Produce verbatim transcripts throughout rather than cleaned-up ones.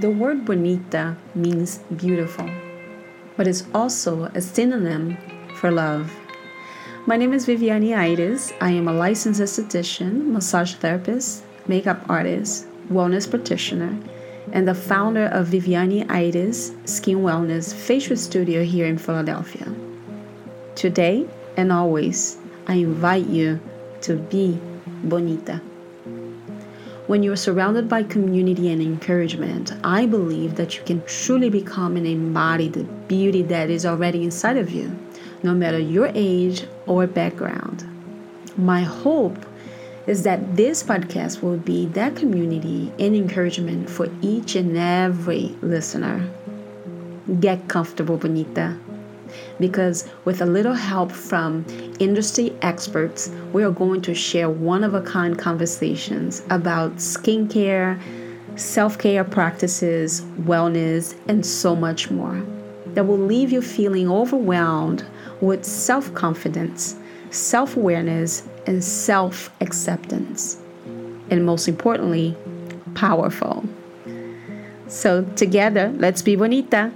The word bonita means beautiful, but it's also a synonym for love. My name is Viviane Aires. I am a licensed esthetician, massage therapist, makeup artist, wellness practitioner, and the founder of Viviane Aires Skin Wellness Facial Studio here in Philadelphia. Today and always, I invite you to be bonita. When you are surrounded by community and encouragement, I believe that you can truly become and embody the beauty that is already inside of you, no matter your age or background. My hope is that this podcast will be that community and encouragement for each and every listener. Get comfortable, bonita, because with a little help from industry experts, we are going to share one-of-a-kind conversations about skincare, self-care practices, wellness, and so much more that will leave you feeling overwhelmed with self-confidence, self-awareness, and self-acceptance, and most importantly, powerful. So together, let's be bonita.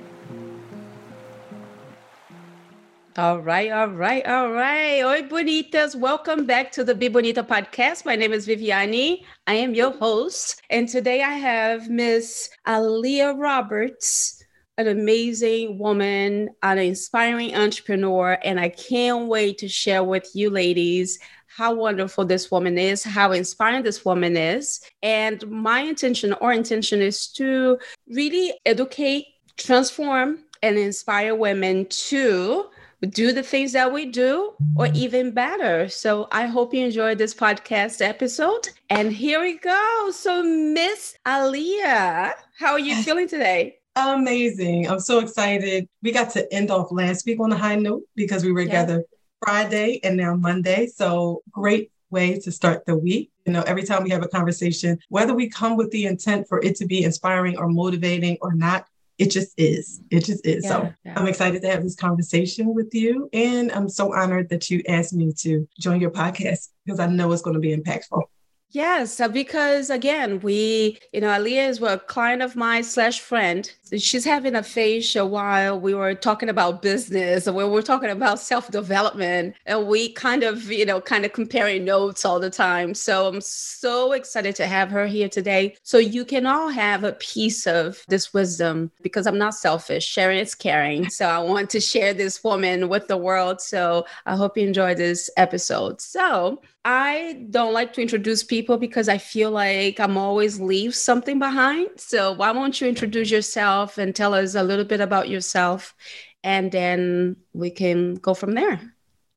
All right, all right, all right. Oi, bonitas. Welcome back to the Be Bonita Podcast. My name is Viviane. I am your host. And today I have Miss Aaliyah Roberts, an amazing woman, an inspiring entrepreneur. And I can't wait to share with you ladies how wonderful this woman is, how inspiring this woman is. And my intention, our intention is to really educate, transform, and inspire women to do the things that we do, or even better. So I hope you enjoyed this podcast episode. And here we go. So Miss Aaliyah, how are you feeling today? Amazing. I'm so excited. We got to end off last week on a high note because we were yeah. together Friday and now Monday. So great way to start the week. You know, every time we have a conversation, whether we come with the intent for it to be inspiring or motivating or not, It just is. It just is. Yeah, so yeah. I'm excited to have this conversation with you. And I'm so honored that you asked me to join your podcast because I know it's going to be impactful. Yes, because again, we, you know, Aaliyah is a client of mine slash friend. She's having a facial while we were talking about business and we were talking about self-development, and we kind of, you know, kind of comparing notes all the time. So I'm so excited to have her here today. So you can all have a piece of this wisdom because I'm not selfish. Sharing is caring. So I want to share this woman with the world. So I hope you enjoy this episode. So I don't like to introduce people because I feel like I'm always leave something behind. So why won't you introduce yourself and tell us a little bit about yourself, and then we can go from there.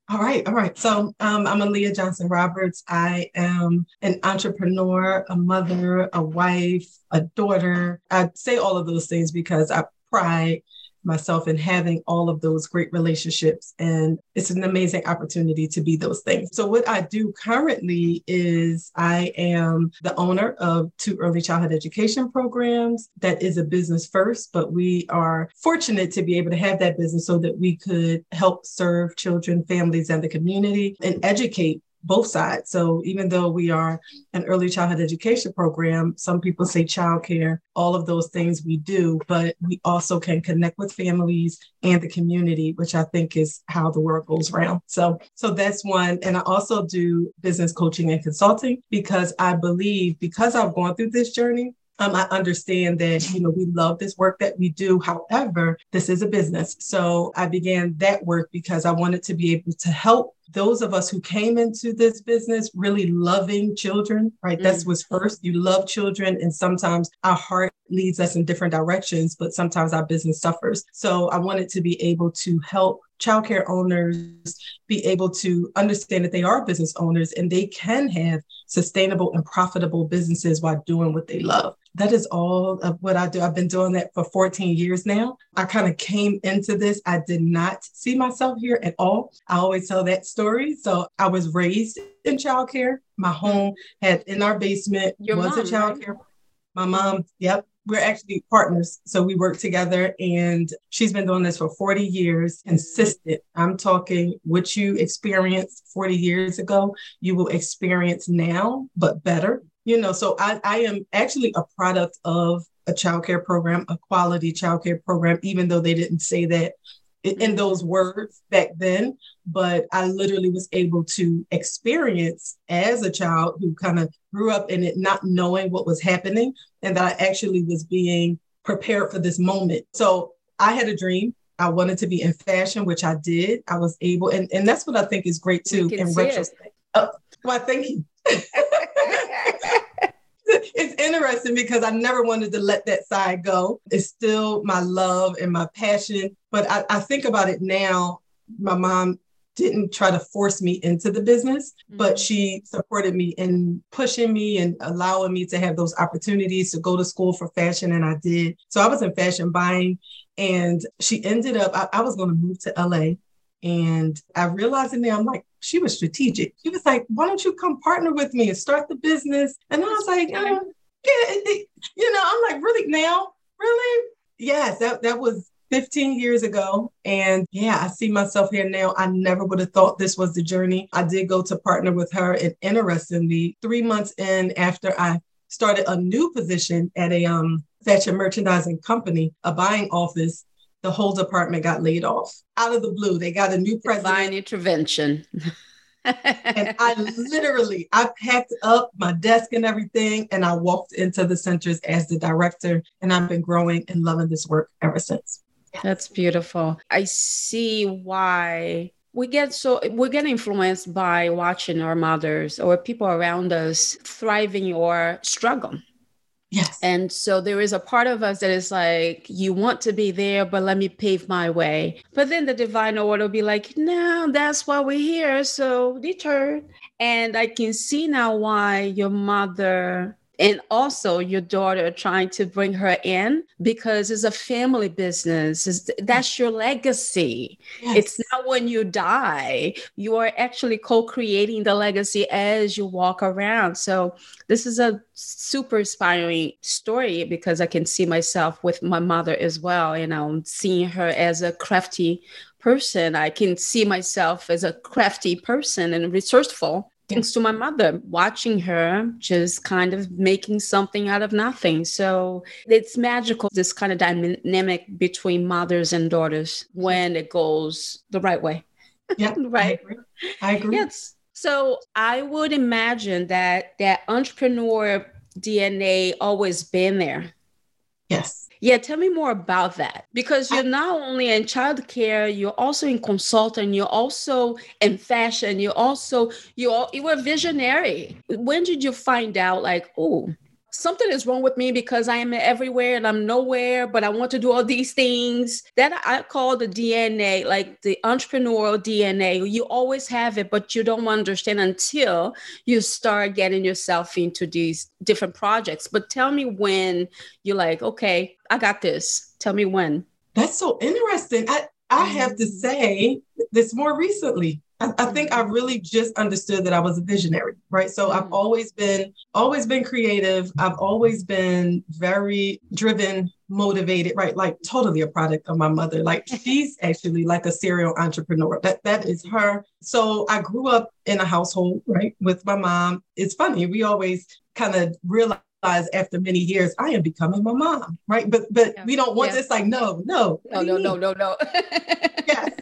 All right. All right. So um, I'm Aaliyah Johnson Roberts. I am an entrepreneur, a mother, a wife, a daughter. I say all of those things because I pride myself in having all of those great relationships. And it's an amazing opportunity to be those things. So what I do currently is I am the owner of two early childhood education programs. That is a business first, but we are fortunate to be able to have that business so that we could help serve children, families, and the community and educate both sides. So even though we are an early childhood education program, some people say childcare, all of those things we do, but we also can connect with families and the community, which I think is how the world goes round. So, so that's one. And I also do business coaching and consulting because I believe, because I've gone through this journey, Um, I understand that, you know, we love this work that we do. However, this is a business. So I began that work because I wanted to be able to help those of us who came into this business really loving children, right? Mm. That's what's first. You love children. And sometimes our heart leads us in different directions, but sometimes our business suffers. So I wanted to be able to help childcare owners be able to understand that they are business owners and they can have sustainable and profitable businesses while doing what they love. That is all of what I do. I've been doing that for fourteen years now. I kind of came into this. I did not see myself here at all. I always tell that story. So I was raised in childcare. My home had in our basement Your was mom, a childcare. Right? My mom. Yep. We're actually partners. So we work together, and she's been doing this for forty years, consistent. I'm talking what you experienced forty years ago, you will experience now, but better. You know, so I, I am actually a product of a childcare program, a quality childcare program, even though they didn't say that in those words back then. But I literally was able to experience as a child who kind of grew up in it, not knowing what was happening, and that I actually was being prepared for this moment. So I had a dream. I wanted to be in fashion, which I did. I was able, and, and that's what I think is great too. In retrospect. Oh, well, thank you. It's interesting because I never wanted to let that side go. It's still my love and my passion. But I, I think about it now. My mom didn't try to force me into the business, mm-hmm. but she supported me in pushing me and allowing me to have those opportunities to go to school for fashion. And I did. So I was in fashion buying, and she ended up, I, I was going to move to L A. And I realized it now, I'm like, she was strategic. She was like, why don't you come partner with me and start the business? And I was like, um, yeah, you know, I'm like, really now? Really? Yes, that, that was fifteen years ago. And yeah, I see myself here now. I never would have thought this was the journey. I did go to partner with her. And interestingly, three months in after I started a new position at a um, fashion merchandising company, a buying office, the whole department got laid off out of the blue. They got a new president. Divine intervention. And I literally, I packed up my desk and everything, and I walked into the centers as the director, and I've been growing and loving this work ever since. Yes. That's beautiful. I see why we get so, we get influenced by watching our mothers or people around us thriving or struggling. Yes. And so there is a part of us that is like, you want to be there, but let me pave my way. But then the divine order will be like, no, that's why we're here. So deterred. And I can see now why your mother and also your daughter trying to bring her in, because it's a family business. It's, that's your legacy. Yes. It's not when you die. You are actually co-creating the legacy as you walk around. So this is a super inspiring story, because I can see myself with my mother as well. You know, seeing her as a crafty person. I can see myself as a crafty person and resourceful. Thanks to my mother, watching her just kind of making something out of nothing. So it's magical, this kind of dynamic between mothers and daughters when it goes the right way. Yeah, right. I agree. I agree. Yes. So I would imagine that that entrepreneur D N A always been there. Yes. Yeah. Tell me more about that, because you're I, not only in childcare, you're also in consulting, you're also in fashion, you're also, you all, you were visionary. When did you find out like, oh, something is wrong with me because I am everywhere and I'm nowhere, but I want to do all these things? That I call the D N A, like the entrepreneurial D N A. You always have it, but you don't understand until you start getting yourself into these different projects. But tell me when you're like, okay, I got this. Tell me when. That's so interesting. I, I have to say this more recently. I, I think I really just understood that I was a visionary, right? So I've always been, always been creative. I've always been very driven, motivated, right? Like totally a product of my mother. Like she's actually like a serial entrepreneur. That that is her. So I grew up in a household, right? With my mom. It's funny. We always kind of realize after many years, I am becoming my mom, right? But but yeah. we don't want yeah. this like, no, no. No, no, no, no, no. Yes,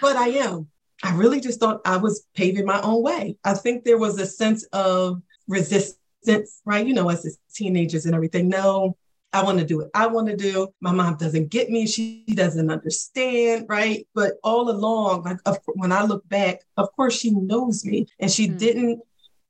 but I am. I really just thought I was paving my own way. I think there was a sense of resistance, right? You know, us as teenagers and everything. No, I want to do what I want to do. My mom doesn't get me. She doesn't understand, right? But all along, like of, when I look back, of course, she knows me. And she mm. didn't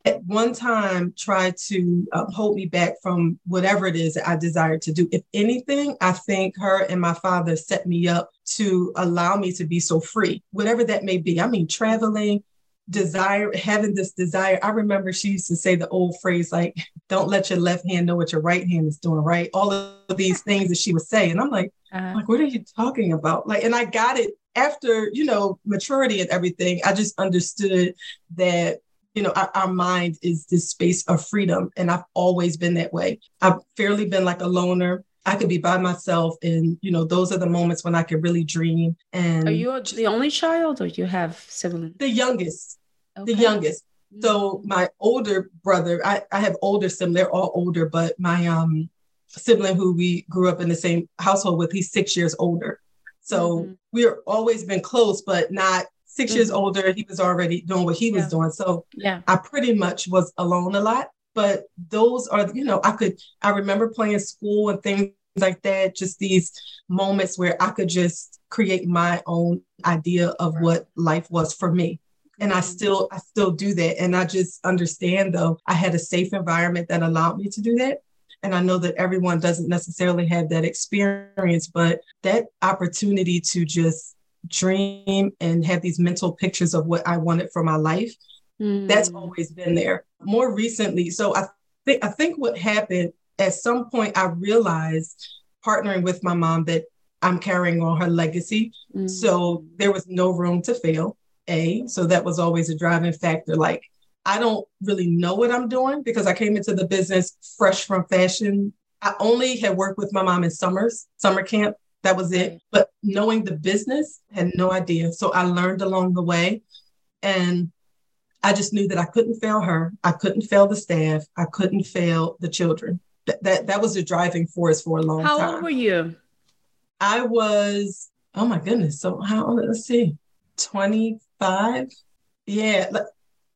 at one time try to uh, hold me back from whatever it is that I desired to do. If anything, I think her and my father set me up to allow me to be so free, whatever that may be. I mean, traveling, desire, having this desire. I remember she used to say the old phrase, like, don't let your left hand know what your right hand is doing, right? All of these things that she would say. And I'm like, uh-huh. like, what are you talking about? Like, and I got it after, you know, maturity and everything. I just understood that, you know, our, our mind is this space of freedom. And I've always been that way. I've fairly been like a loner. I could be by myself. And, you know, those are the moments when I could really dream. And are you the only child, or you have siblings? The youngest, okay. the youngest. So my older brother, I, I have older siblings, they're all older, but my um sibling who we grew up in the same household with, he's six years older. So mm-hmm. we've always been close, but not six mm-hmm. years older. He was already doing what he yeah. was doing. So yeah. I pretty much was alone a lot, but those are, you know, I could, I remember playing school and things like that. Just these moments where I could just create my own idea of right. what life was for me. And I still, I still do that. And I just understand, though, I had a safe environment that allowed me to do that. And I know that everyone doesn't necessarily have that experience, but that opportunity to just dream and have these mental pictures of what I wanted for my life, mm. that's always been there. More recently, so I think, I think what happened at some point, I realized partnering with my mom that I'm carrying on her legacy. Mm. So there was no room to fail. A, so that was always a driving factor. Like, I don't really know what I'm doing because I came into the business fresh from fashion. I only had worked with my mom in summers, summer camp. That was it. But knowing the business, had no idea. So I learned along the way. And I just knew that I couldn't fail her. I couldn't fail the staff. I couldn't fail the children. That that, that was a driving force for a long time. How old were you? I was, oh my goodness. So how old? Let's see. twenty-five. Yeah. Like,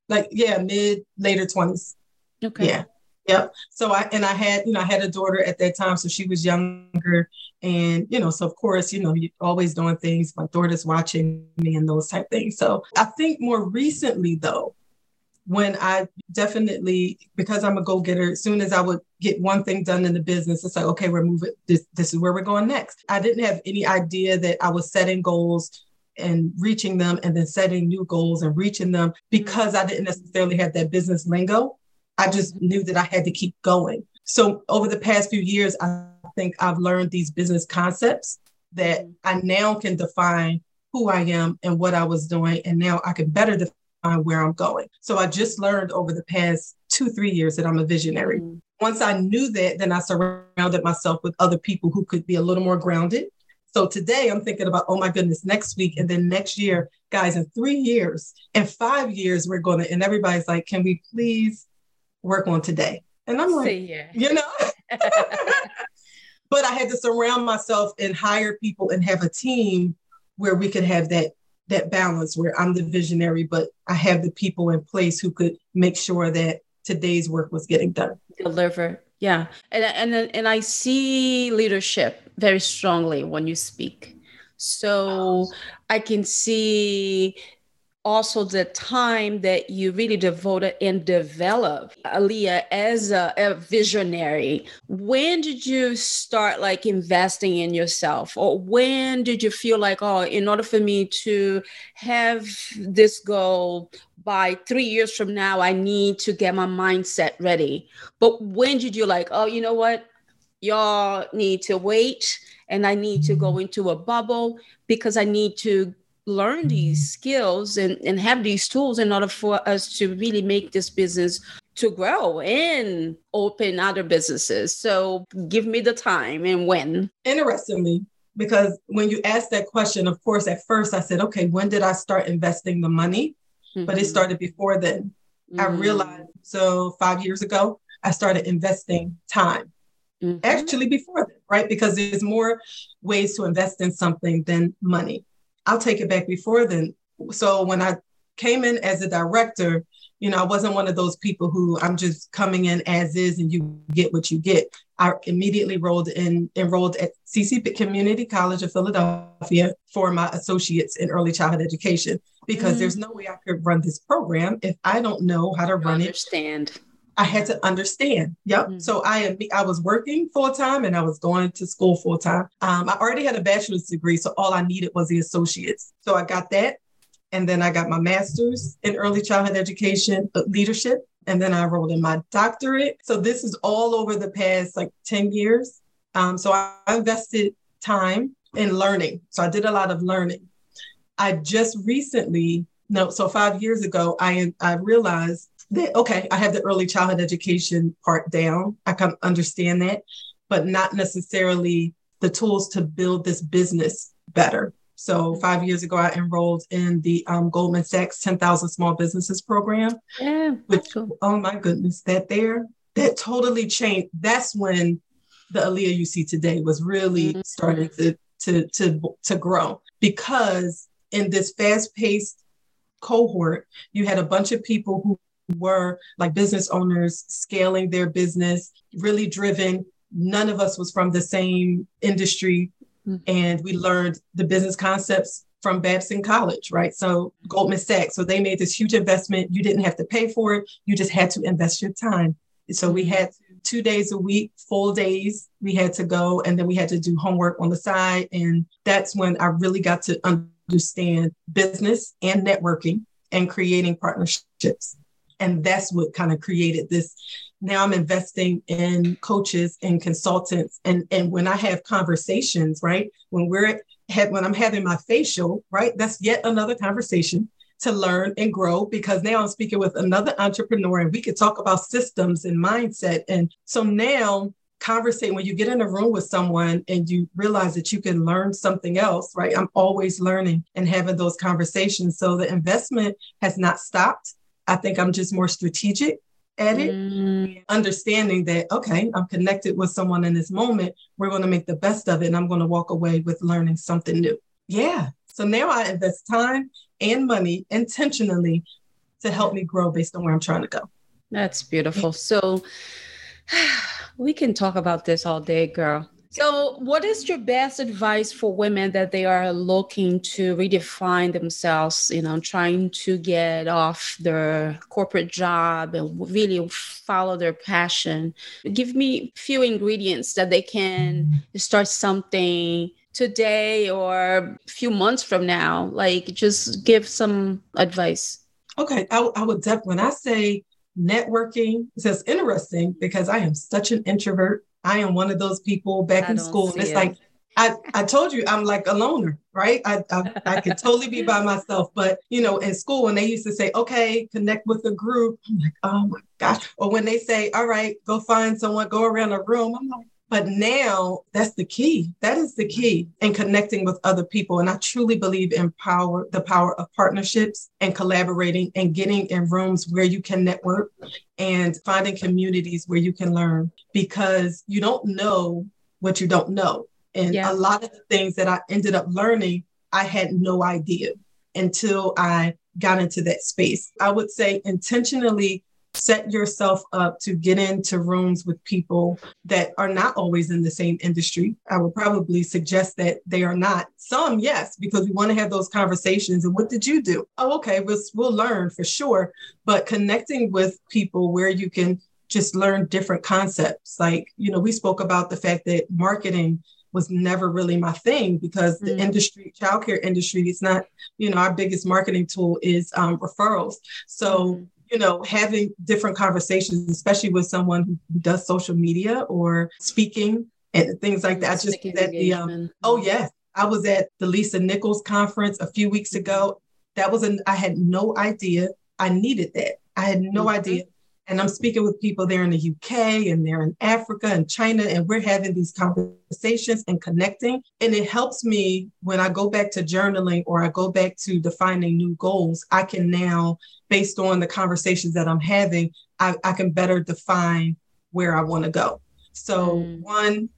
like, yeah, mid, later twenties. Okay. Yeah. Yep. So I, and I had, you know, I had a daughter at that time, so she was younger and, you know, so of course, you know, you're always doing things. My daughter's watching me and those type things. So I think more recently though, when I definitely, because I'm a go-getter, as soon as I would get one thing done in the business, it's like, okay, we're moving. This, this is where we're going next. I didn't have any idea that I was setting goals and reaching them and then setting new goals and reaching them, because I didn't necessarily have that business lingo. I just knew that I had to keep going. So over the past few years, I think I've learned these business concepts that I now can define who I am and what I was doing. And now I can better define where I'm going. So I just learned over the past two, three years that I'm a visionary. Mm-hmm. Once I knew that, then I surrounded myself with other people who could be a little more grounded. So today I'm thinking about, oh my goodness, next week. And then next year, guys, in three years and five years, we're going to, and everybody's like, can we please work on today? And I'm like, yeah. you know, but I had to surround myself and hire people and have a team where we could have that, that balance where I'm the visionary, but I have the people in place who could make sure that today's work was getting done. Deliver. Yeah. And, and, and I see leadership very strongly when you speak. So I can see also the time that you really devoted and developed Aaliyah as a, a visionary. When did you start like investing in yourself? Or when did you feel like, oh, in order for me to have this goal by three years from now, I need to get my mindset ready? But when did you like, oh, you know what? Y'all need to wait and I need to go into a bubble because I need to learn these skills and, and have these tools in order for us to really make this business to grow and open other businesses. So give me the time and when. Interestingly, because when you asked that question, of course, at first I said, okay, when did I start investing the money? Mm-hmm. But it started before then. Mm-hmm. I realized, so five years ago, I started investing time. Mm-hmm. Actually before then, right? Because there's more ways to invest in something than money. I'll take it back before then. So when I came in as a director, you know, I wasn't one of those people who I'm just coming in as is and you get what you get. I immediately rolled in, enrolled at C C P Community College of Philadelphia for my associates in early childhood education, because mm. there's no way I could run this program if I don't know how to run understand. it. I had to understand. Yep. Mm. So I I was working full time and I was going to school full time. Um, I already had a bachelor's degree, so all I needed was the associates. So I got that. And then I got my master's in early childhood education, leadership. And then I enrolled in my doctorate. So this is all over the past like ten years. Um, so I invested time in learning. So I did a lot of learning. I just recently, no, so five years ago, I, I realized that, okay, I have the early childhood education part down. I can understand that, but not necessarily the tools to build this business better. So five years ago, I enrolled in the um, Goldman Sachs ten thousand Small Businesses program. Yeah, which, cool. Oh my goodness, that there, that totally changed. That's when the Aaliyah you see today was really mm-hmm. starting to, to, to, to grow, because in this fast paced cohort, you had a bunch of people who were like business owners, scaling their business, really driven. None of us was from the same industry. Mm-hmm. And we learned the business concepts from Babson College, right? So Goldman Sachs. So they made this huge investment. You didn't have to pay for it. You just had to invest your time. So we had two days a week, full days. We had to go, and then we had to do homework on the side. And that's when I really got to understand business and networking and creating partnerships. And that's what kind of created this. Now I'm investing in coaches and consultants. And, and when I have conversations, right, when we're ha- when I'm having my facial, right, that's yet another conversation to learn and grow, because now I'm speaking with another entrepreneur and we could talk about systems and mindset. And so now conversate, when you get in a room with someone and you realize that you can learn something else, right? I'm always learning and having those conversations. So the investment has not stopped. I think I'm just more strategic at it, mm. understanding that, okay, I'm connected with someone in this moment. We're going to make the best of it. And I'm going to walk away with learning something new. Yeah. So now I invest time and money intentionally to help me grow based on where I'm trying to go. That's beautiful. So we can talk about this all day, girl. So what is your best advice for women that they are looking to redefine themselves, you know, trying to get off their corporate job and really follow their passion? Give me a few ingredients that they can start something today or a few months from now. Like, just give some advice. Okay. I, I would definitely, when I say networking, so it's interesting because I am such an introvert. I am one of those people back I in school. It's it. like, I, I told you, I'm like a loner, right? I, I I could totally be by myself. But, you know, in school, when they used to say, okay, connect with a group, I'm like, oh my gosh. Or when they say, all right, go find someone, go around the room. I'm like, but now that's the key. That is the key in connecting with other people. And I truly believe in power, the power of partnerships and collaborating and getting in rooms where you can network and finding communities where you can learn, because you don't know what you don't know. And yeah. a lot of the things that I ended up learning, I had no idea until I got into that space. I would say intentionally set yourself up to get into rooms with people that are not always in the same industry. I would probably suggest that they are not. Some, yes, because we want to have those conversations. And what did you do? Oh, okay. We'll, we'll learn for sure. But connecting with people where you can just learn different concepts. Like, you know, we spoke about the fact that marketing was never really my thing, because the mm. industry, childcare industry, it's not, you know, our biggest marketing tool is um, referrals. So mm. you know, having different conversations, especially with someone who does social media or speaking and things like that. I just at the um, oh yes, I was at the Lisa Nichols conference a few weeks ago. That was an I had no idea I needed that. I had no mm-hmm. idea, and I'm speaking with people there in the U K and they're in Africa and China, and we're having these conversations and connecting. And it helps me when I go back to journaling or I go back to defining new goals. I can now, based on the conversations that I'm having, I, I can better define where I want to go. So mm. one,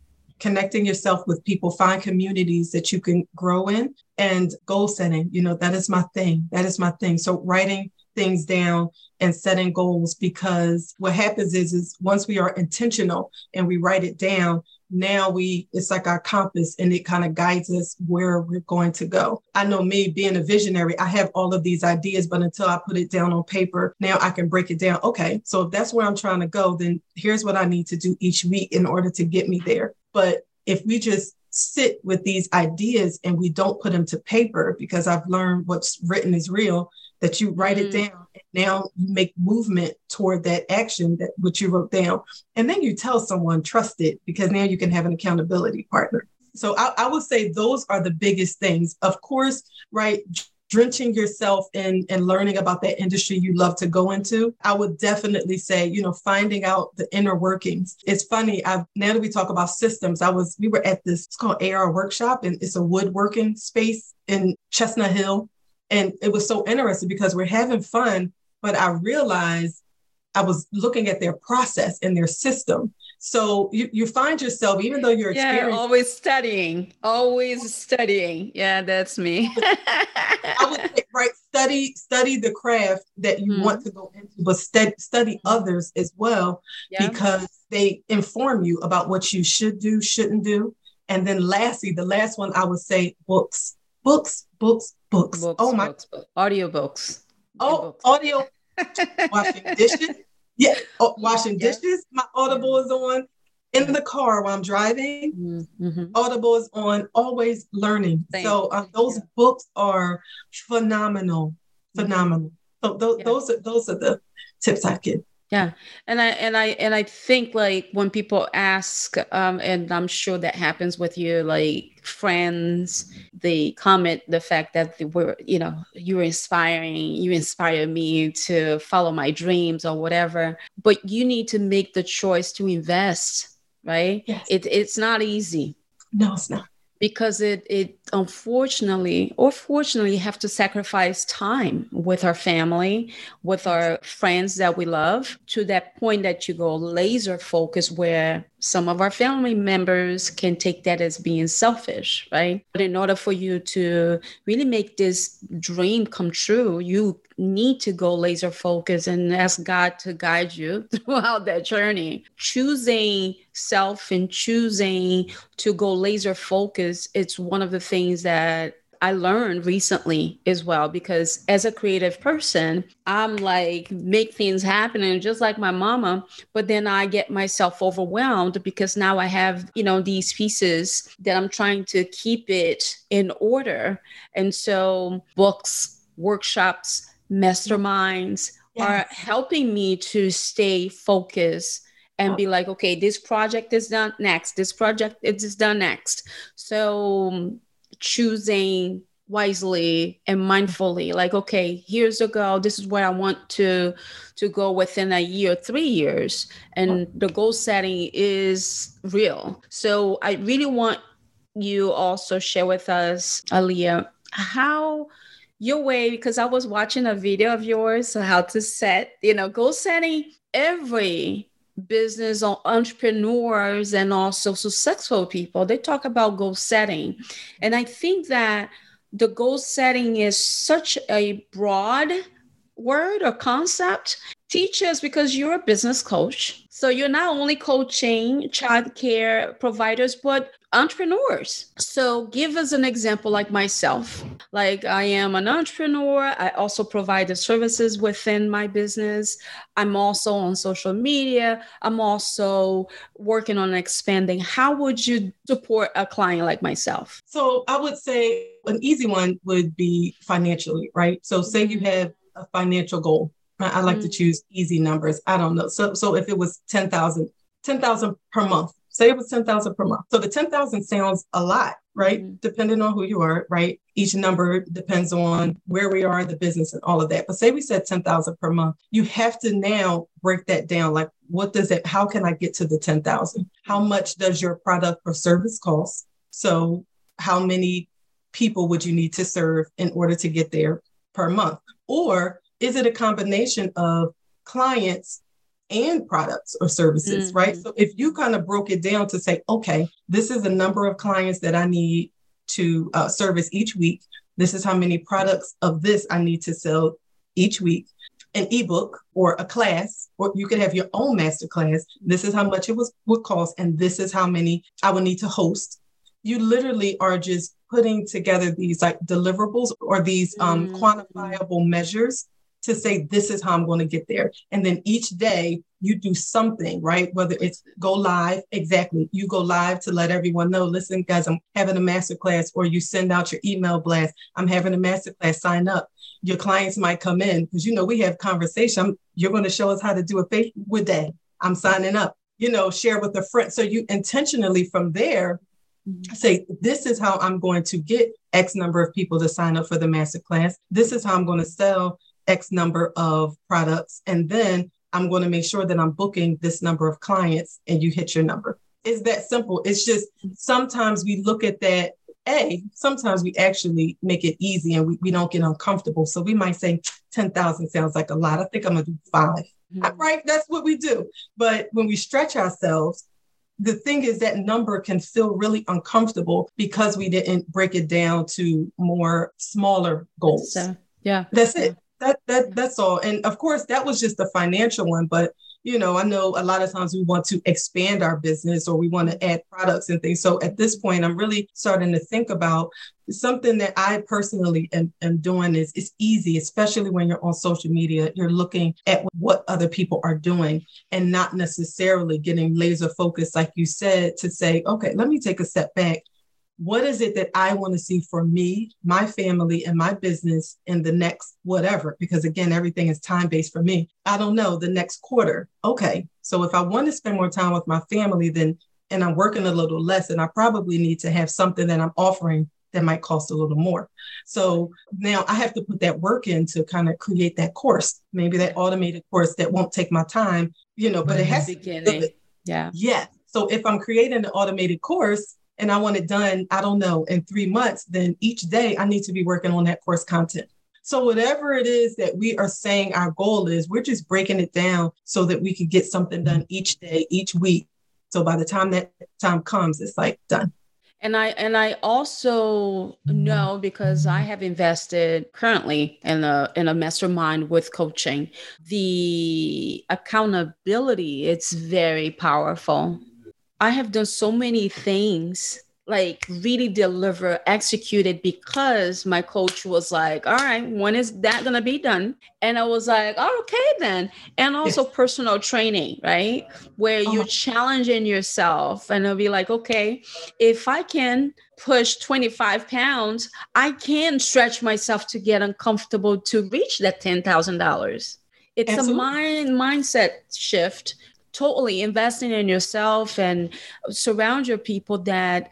connecting yourself with people, find communities that you can grow in, and goal setting. You know, that is my thing. That is my thing. So writing things down and setting goals, because what happens is, is once we are intentional and we write it down, now we, it's like our compass, and it kind of guides us where we're going to go. I know me being a visionary, I have all of these ideas, but until I put it down on paper, now I can break it down. Okay, so if that's where I'm trying to go, then here's what I need to do each week in order to get me there. But if we just sit with these ideas and we don't put them to paper, because I've learned what's written is real, that you write mm-hmm. it down, and now you make movement toward that action, that what you wrote down. And then you tell someone, trust it, because now you can have an accountability partner. So I, I would say those are the biggest things. Of course, right, drenching yourself in and learning about that industry you love to go into. I would definitely say, you know, finding out the inner workings. It's funny, I've, now that we talk about systems, I was, we were at this, it's called A R Workshop, and it's a woodworking space in Chestnut Hill. And it was so interesting because we're having fun, but I realized I was looking at their process and their system. So you, you find yourself, even though you're yeah, always studying, always studying. Yeah, that's me. I would say, right, study, study the craft that you mm. want to go into, but st- study others as well, yeah. because they inform you about what you should do, shouldn't do. And then lastly, the last one I would say, books, books, books, books. books oh my, books, books. audiobooks. Oh, audiobooks. audio, washing dishes. Yeah, oh, washing yeah. dishes. My Audible is on in the car while I'm driving. Mm-hmm. Audible is on, always learning. Same. So uh, those yeah. books are phenomenal, phenomenal. Mm-hmm. So th- yeah. those are those are the tips I give. Yeah, and I and I and I think, like, when people ask, um, and I'm sure that happens with you, like friends, they comment the fact that they were, you know, you're inspiring, you inspire me to follow my dreams or whatever. But you need to make the choice to invest, right? Yes. It it's not easy. No, it's not, because it it unfortunately or fortunately have to sacrifice time with our family, with our friends that we love, to that point that you go laser focused, where some of our family members can take that as being selfish, right? But in order for you to really make this dream come true, you need to go laser focused and ask God to guide you throughout that journey. Choosing self and choosing to go laser focused, it's one of the things that I learned recently as well, because as a creative person, I'm like, make things happen, and just like my mama, but then I get myself overwhelmed because now I have, you know, these pieces that I'm trying to keep it in order. And so books, workshops, masterminds yes. are helping me to stay focused and be like, okay, this project is done next. This project is done next. So choosing wisely and mindfully, like, okay, here's a goal. This is where I want to, to go within a year, three years. And the goal setting is real. So I really want you also share with us, Aaliyah, how your way, because I was watching a video of yours, how to set, you know, goal setting. Every business or entrepreneurs and also successful people, they talk about goal setting. And I think that the goal setting is such a broad word or concept. Teach us, because you're a business coach. So you're not only coaching childcare providers, but entrepreneurs. So give us an example, like myself. Like, I am an entrepreneur. I also provide the services within my business. I'm also on social media. I'm also working on expanding. How would you support a client like myself? So I would say an easy one would be financially, right? So say you have a financial goal. I like mm-hmm. to choose easy numbers. I don't know. So so if it was ten thousand per month, say it was ten thousand per month. So the ten thousand sounds a lot, right? Mm-hmm. Depending on who you are, right? Each number depends on where we are in the business and all of that. But say we said ten thousand per month, you have to now break that down. Like, what does it, how can I get to the ten thousand? How much does your product or service cost? So how many people would you need to serve in order to get there per month? Or is it a combination of clients and products or services, mm-hmm. right? So if you kind of broke it down to say, okay, this is the number of clients that I need to uh, service each week. This is how many products of this I need to sell each week. An ebook or a class, or you could have your own masterclass. This is how much it was, would cost, and this is how many I would need to host. You literally are just putting together these like deliverables or these um, mm-hmm. quantifiable measures to say, this is how I'm going to get there. And then each day you do something, right? Whether it's go live, exactly. You go live to let everyone know, listen, guys, I'm having a masterclass, or you send out your email blast. I'm having a masterclass, sign up. Your clients might come in because, you know, we have conversation. You're going to show us how to do a facial with that. I'm signing up, you know, share with a friend. So you intentionally from there say, this is how I'm going to get X number of people to sign up for the masterclass. This is how I'm going to sell X number of products. And then I'm going to make sure that I'm booking this number of clients, and you hit your number. It's that simple. It's just, sometimes we look at that, A, sometimes we actually make it easy and we, we don't get uncomfortable. So we might say ten thousand sounds like a lot. I think I'm going to do five, mm-hmm. right? That's what we do. But when we stretch ourselves, the thing is that number can feel really uncomfortable because we didn't break it down to more smaller goals. So, yeah, that's it. That that that's all. And of course, that was just the financial one. But, you know, I know a lot of times we want to expand our business or we want to add products and things. So at this point, I'm really starting to think about something that I personally am, am doing is it's easy, especially when you're on social media, you're looking at what other people are doing and not necessarily getting laser focused, like you said, to say, okay, let me take a step back. What is it that I want to see for me, my family, and my business in the next whatever? Because again, everything is time-based for me. I don't know, the next quarter. Okay, so if I want to spend more time with my family, then and I'm working a little less, and I probably need to have something that I'm offering that might cost a little more. So now I have to put that work in to kind of create that course, maybe that automated course that won't take my time, you know, but it has to be. Yeah. Yeah. So if I'm creating an automated course, and I want it done, I don't know, in three months, then each day I need to be working on that course content. So whatever it is that we are saying our goal is, we're just breaking it down so that we can get something done each day, each week. So by the time that time comes, it's like done. And I and I also know, because I have invested currently in a in a mastermind with coaching, the accountability, it's very powerful. I have done so many things, like really deliver, executed, because my coach was like, all right, when is that going to be done? And I was like, oh, okay, then. And also yes. Personal training, right? Where oh. you're challenging yourself, and I'll be like, okay, if I can push twenty-five pounds, I can stretch myself to get uncomfortable to reach that ten thousand dollars. It's Absolutely. a mind mindset shift. Totally investing in yourself and surround your people that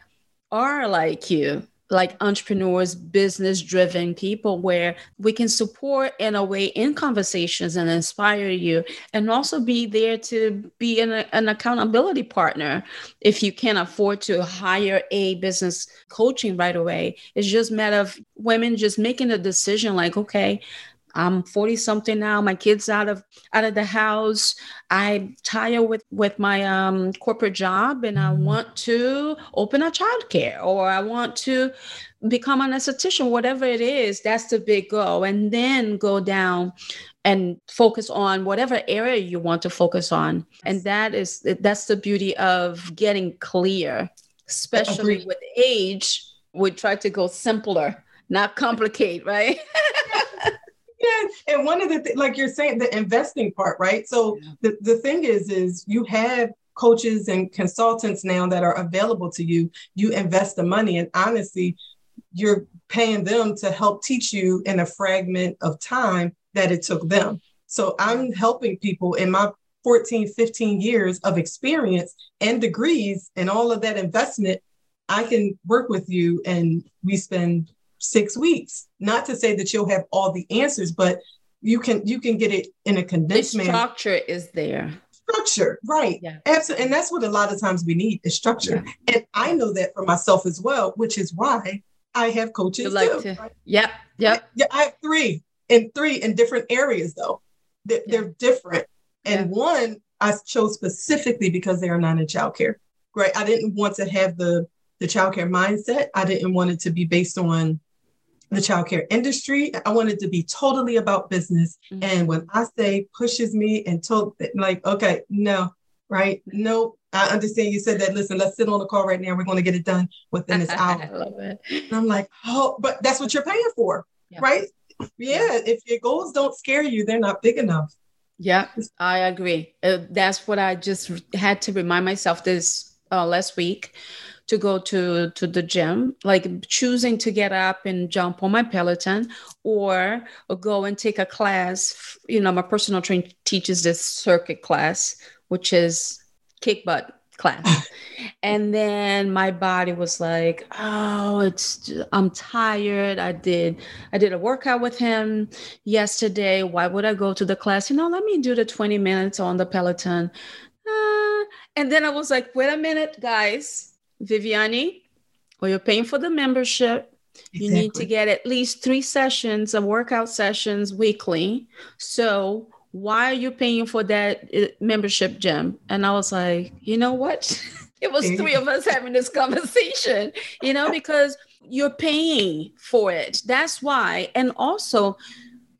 are like you, like entrepreneurs, business driven people, where we can support in a way in conversations and inspire you, and also be there to be an, an accountability partner. If you can't afford to hire a business coaching right away, it's just a matter of women just making a decision like, okay, I'm forty something now. My kids out of out of the house. I'm tired with, with my um, corporate job, and I want to open a childcare, or I want to become an esthetician. Whatever it is, that's the big goal, and then go down and focus on whatever area you want to focus on. And that is that's the beauty of getting clear, especially Agreed. with age. We try to go simpler, not complicate, right? Yeah. And one of the, th- like you're saying, the investing part, right? So yeah. the, the thing is, is you have coaches and consultants now that are available to you. You invest the money, and honestly, you're paying them to help teach you in a fragment of time that it took them. So I'm helping people in my fourteen, fifteen years of experience and degrees and all of that investment. I can work with you, and we spend six weeks. Not to say that you'll have all the answers, but you can you can get it in a condensed manner. Structure is there. Structure, right? Yeah. Absolutely, and that's what a lot of times we need is structure. Yeah. And I know that for myself as well, which is why I have coaches. Like too, to, right? Yep, yep. Yeah, I have three and three in different areas though. They're, yeah. they're different, and yeah. one I chose specifically because they are not in childcare. Right? I didn't want to have the the childcare mindset. I didn't want it to be based on the childcare industry. I wanted to be totally about business. Mm-hmm. And when I say pushes me and told like, okay, no, right? No, I understand you said that. Listen, let's sit on the call right now. We're going to get it done within this hour. I love it. And I'm like, oh, but that's what you're paying for, yeah. right? Yeah. If your goals don't scare you, they're not big enough. Yeah, I agree. Uh, that's what I just had to remind myself this uh, last week. To go to, to the gym, like choosing to get up and jump on my Peloton or, or go and take a class. You know, my personal trainer teaches this circuit class, which is kick butt class. And then my body was like, oh, it's, I'm tired. I did, I did a workout with him yesterday. Why would I go to the class? You know, let me do the twenty minutes on the Peloton. Uh, and then I was like, wait a minute, guys. Viviane, or you're paying for the membership. You exactly. need to get at least three sessions of workout sessions weekly. So why are you paying for that membership, Jim? And I was like, you know what? It was three of us having this conversation, you know, because you're paying for it. That's why. And also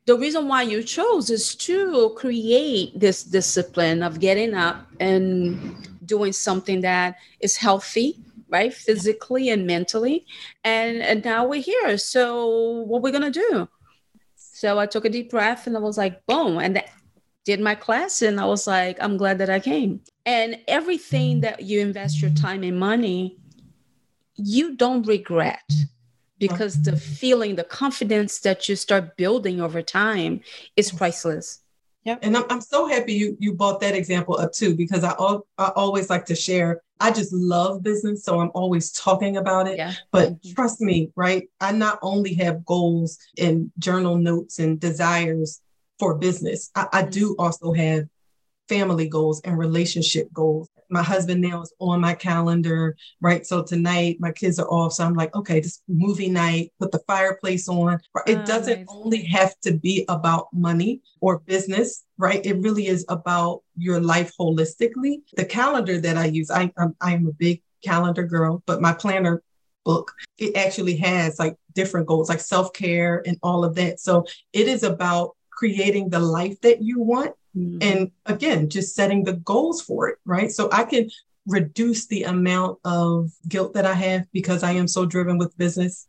the reason why you chose is to create this discipline of getting up and doing something that is healthy, right? Physically and mentally. And, and now we're here. So what are we going to do? So I took a deep breath and I was like, boom. And that did my class. And I was like, I'm glad that I came. And everything that you invest your time and money, you don't regret, because the feeling, the confidence that you start building over time is priceless. Yep. And I'm, I'm so happy you, you brought that example up too, because I, al- I always like to share, I just love business. So I'm always talking about it, yeah. But mm-hmm. trust me, right? I not only have goals and journal notes and desires for business, I, I mm-hmm. do also have family goals and relationship goals. My husband now is on my calendar, right? So tonight my kids are off. So I'm like, okay, this movie night, put the fireplace on. It oh, doesn't nice. only have to be about money or business, right? It really is about your life holistically. The calendar that I use, I, I'm, I'm a big calendar girl, but my planner book, it actually has like different goals, like self-care and all of that. So it is about creating the life that you want. Mm-hmm. And again, just setting the goals for it, right? So I can reduce the amount of guilt that I have because I am so driven with business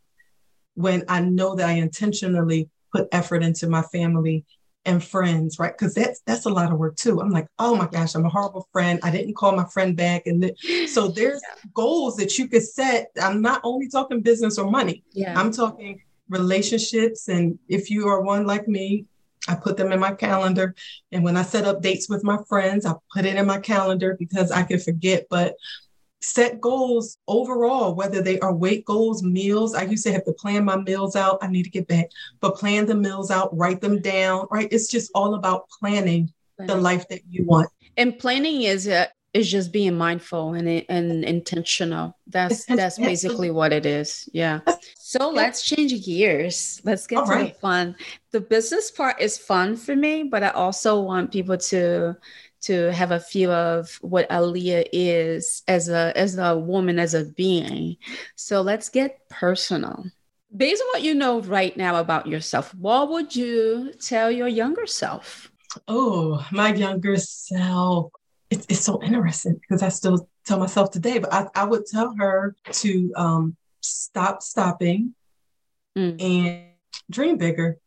when I know that I intentionally put effort into my family and friends, right? Because that's that's a lot of work too. I'm like, oh my gosh, I'm a horrible friend. I didn't call my friend back. And th- so there's yeah. goals that you could set. I'm not only talking business or money. Yeah. I'm talking relationships. And if you are one like me, I put them in my calendar. And when I set up dates with my friends, I put it in my calendar because I can forget, but set goals overall, whether they are weight goals, meals. I used to have to plan my meals out. I need to get back, but plan the meals out, write them down, right? It's just all about planning the life that you want. And planning is a, is just being mindful and, and intentional. That's, that's basically what it is. Yeah. So let's change gears. Let's get all to right. the fun. The business part is fun for me, but I also want people to, to have a feel of what Aaliyah is as a, as a woman, as a being. So let's get personal. Based on what you know right now about yourself, what would you tell your younger self? Oh, my younger self. It's, it's so interesting because I still tell myself today, but I, I would tell her to um, stop stopping mm. and dream bigger,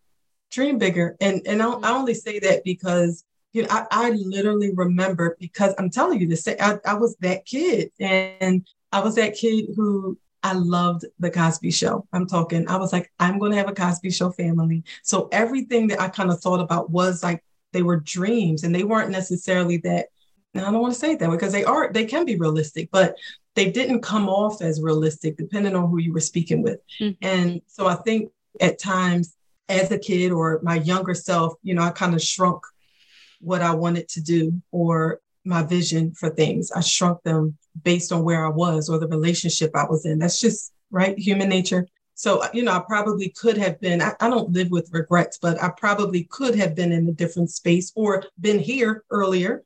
dream bigger. And and I, mm. I only say that because, you know, I, I literally remember, because I'm telling you to say, I, I was that kid and I was that kid who I loved the Cosby Show. I'm talking, I was like, I'm going to have a Cosby Show family. So everything that I kind of thought about was like, they were dreams and they weren't necessarily that. Now, I don't want to say it that way because they are, they can be realistic, but they didn't come off as realistic depending on who you were speaking with. Mm-hmm. And so I think at times as a kid or my younger self, you know, I kind of shrunk what I wanted to do or my vision for things. I shrunk them based on where I was or the relationship I was in. That's just right. Human nature. So, you know, I probably could have been, I, I don't live with regrets, but I probably could have been in a different space or been here earlier.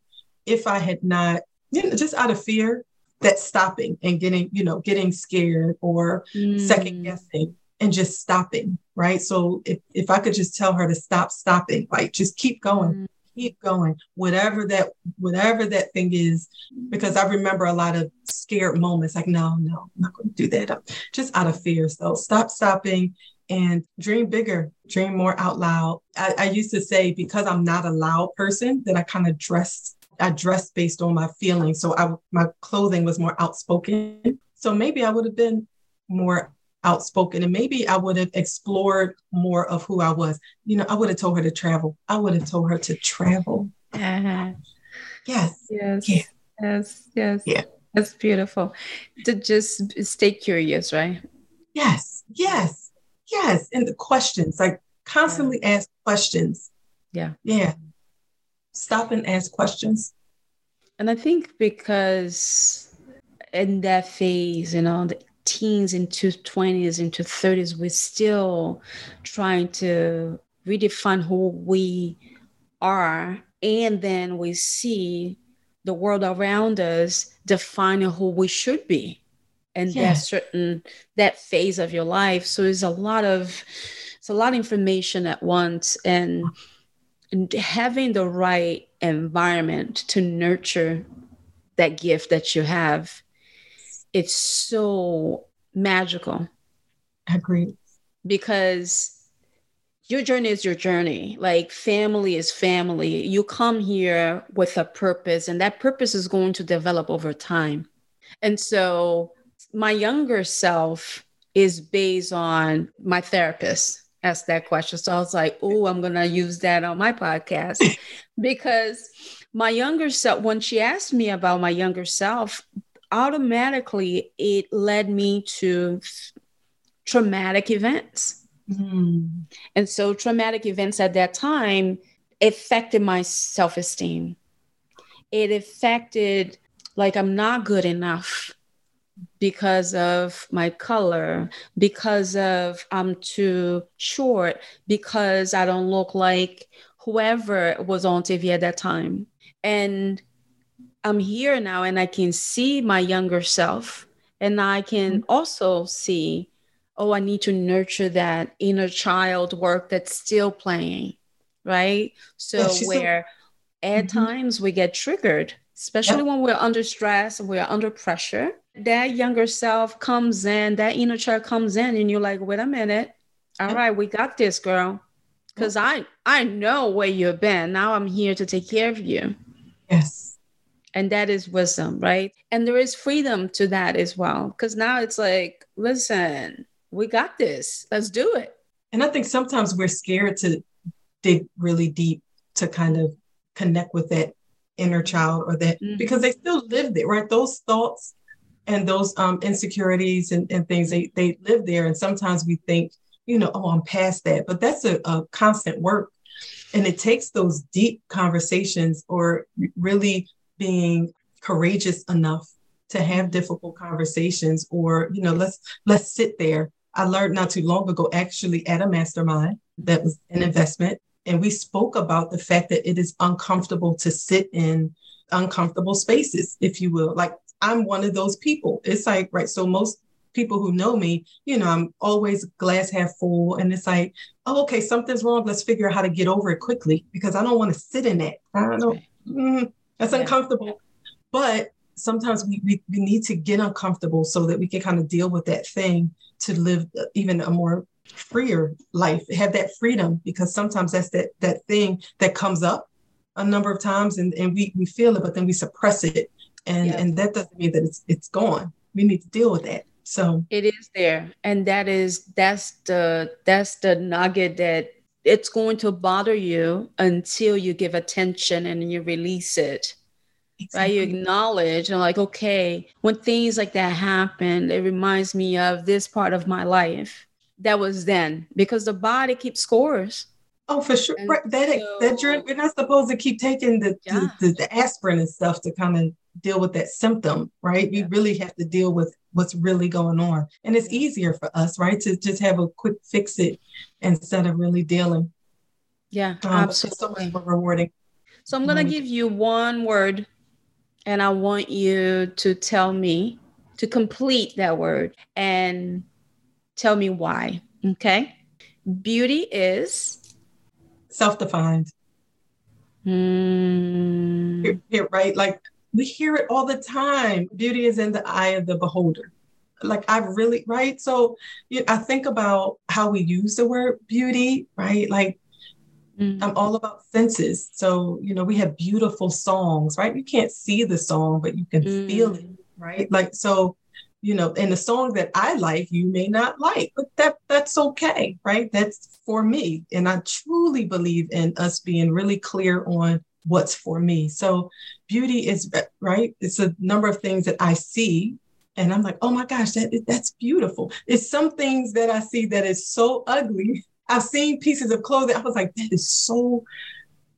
If I had not, you know, just out of fear, that stopping and getting, you know, getting scared or mm. second guessing and just stopping, right? So if, if I could just tell her to stop stopping, like just keep going, mm. keep going, whatever that, whatever that thing is, because I remember a lot of scared moments, like, no, no, I'm not going to do that. I'm just out of fear. So stop stopping and dream bigger, dream more out loud. I, I used to say, because I'm not a loud person, that I kind of dressed I dressed based on my feelings. So I, my clothing was more outspoken. So maybe I would have been more outspoken and maybe I would have explored more of who I was. You know, I would have told her to travel. I would have told her to travel. Uh-huh. Yes. Yes. Yeah. Yes. Yes. Yeah. That's beautiful. To just stay curious, right? Yes. Yes. Yes. And the questions, like constantly yeah. ask questions. Yeah. Yeah. Stop and ask questions. And I think because in that phase, you know, the teens into twenties, into thirties, we're still trying to redefine who we are. And then we see the world around us defining who we should be in yeah. that certain, that phase of your life. So it's a lot of, it's a lot of information at once, and, and having the right environment to nurture that gift that you have. It's so magical. Agreed. Because your journey is your journey. Like, family is family. You come here with a purpose, and that purpose is going to develop over time. And so my younger self is based on my therapist asked that question. So I was like, oh, I'm going to use that on my podcast, because my younger self, when she asked me about my younger self, automatically it led me to traumatic events. Mm. And so traumatic events at that time affected my self-esteem. It affected, like, I'm not good enough because of my color, because of I'm too short, because I don't look like whoever was on T V at that time. And I'm here now, and I can see my younger self, and I can also see, oh, I need to nurture that inner child work that's still playing, right? So yeah, where so- at mm-hmm. times we get triggered, especially yeah. when we're under stress, we're under pressure, that younger self comes in, that inner child comes in, and you're like, wait a minute. All yeah. right, we got this, girl. Because yeah. I, I know where you've been. Now I'm here to take care of you. Yes. And that is wisdom, right? And there is freedom to that as well. Because now it's like, listen, we got this. Let's do it. And I think sometimes we're scared to dig really deep to kind of connect with that inner child, or that mm-hmm. because they still lived it, right? Those thoughts and those um, insecurities and, and things, they, they live there. And sometimes we think, you know, oh, I'm past that. But that's a, a constant work. And it takes those deep conversations, or really being courageous enough to have difficult conversations, or, you know, let's let's sit there. I learned not too long ago, actually, at a mastermind that was an investment. And we spoke about the fact that it is uncomfortable to sit in uncomfortable spaces, if you will. Like, I'm one of those people. It's like, right. So most people who know me, you know, I'm always glass half full. And it's like, oh, okay, something's wrong. Let's figure out how to get over it quickly, because I don't want to sit in that. I don't know. Mm, that's uncomfortable. But sometimes we, we we need to get uncomfortable so that we can kind of deal with that thing to live even a more freer life, have that freedom, because sometimes that's that that thing that comes up a number of times, and, and we we feel it, but then we suppress it. And yeah. and that doesn't mean that it's it's gone. We need to deal with that. So it is there. And that is that's the that's the nugget, that it's going to bother you until you give attention and you release it. Exactly. Right, you acknowledge and like, okay, when things like that happen, it reminds me of this part of my life that was then, because the body keeps scores. Oh, for sure. Right. That so, that journey, we're not supposed to keep taking the, yeah. the, the the aspirin and stuff to kind of deal with that symptom, right? Yeah. We really have to deal with what's really going on, and it's yeah. easier for us, right, to just have a quick fix it instead of really dealing. Yeah, um, absolutely. It's so much more rewarding. So I'm gonna mm-hmm. give you one word. And I want you to tell me to complete that word and tell me why. Okay. Beauty is self-defined. Mm. You're, you're right. Like, we hear it all the time. Beauty is in the eye of the beholder. Like, I really, right. So you, I think about how we use the word beauty, right? Like, I'm all about senses. So, you know, we have beautiful songs, right? You can't see the song, but you can mm. feel it, right? Like, so, you know, and the song that I like, you may not like, but that that's okay, right? That's for me. And I truly believe in us being really clear on what's for me. So beauty is, right? It's a number of things that I see, and I'm like, oh my gosh, that that's beautiful. It's some things that I see that is so ugly. I've seen pieces of clothing. I was like, that is so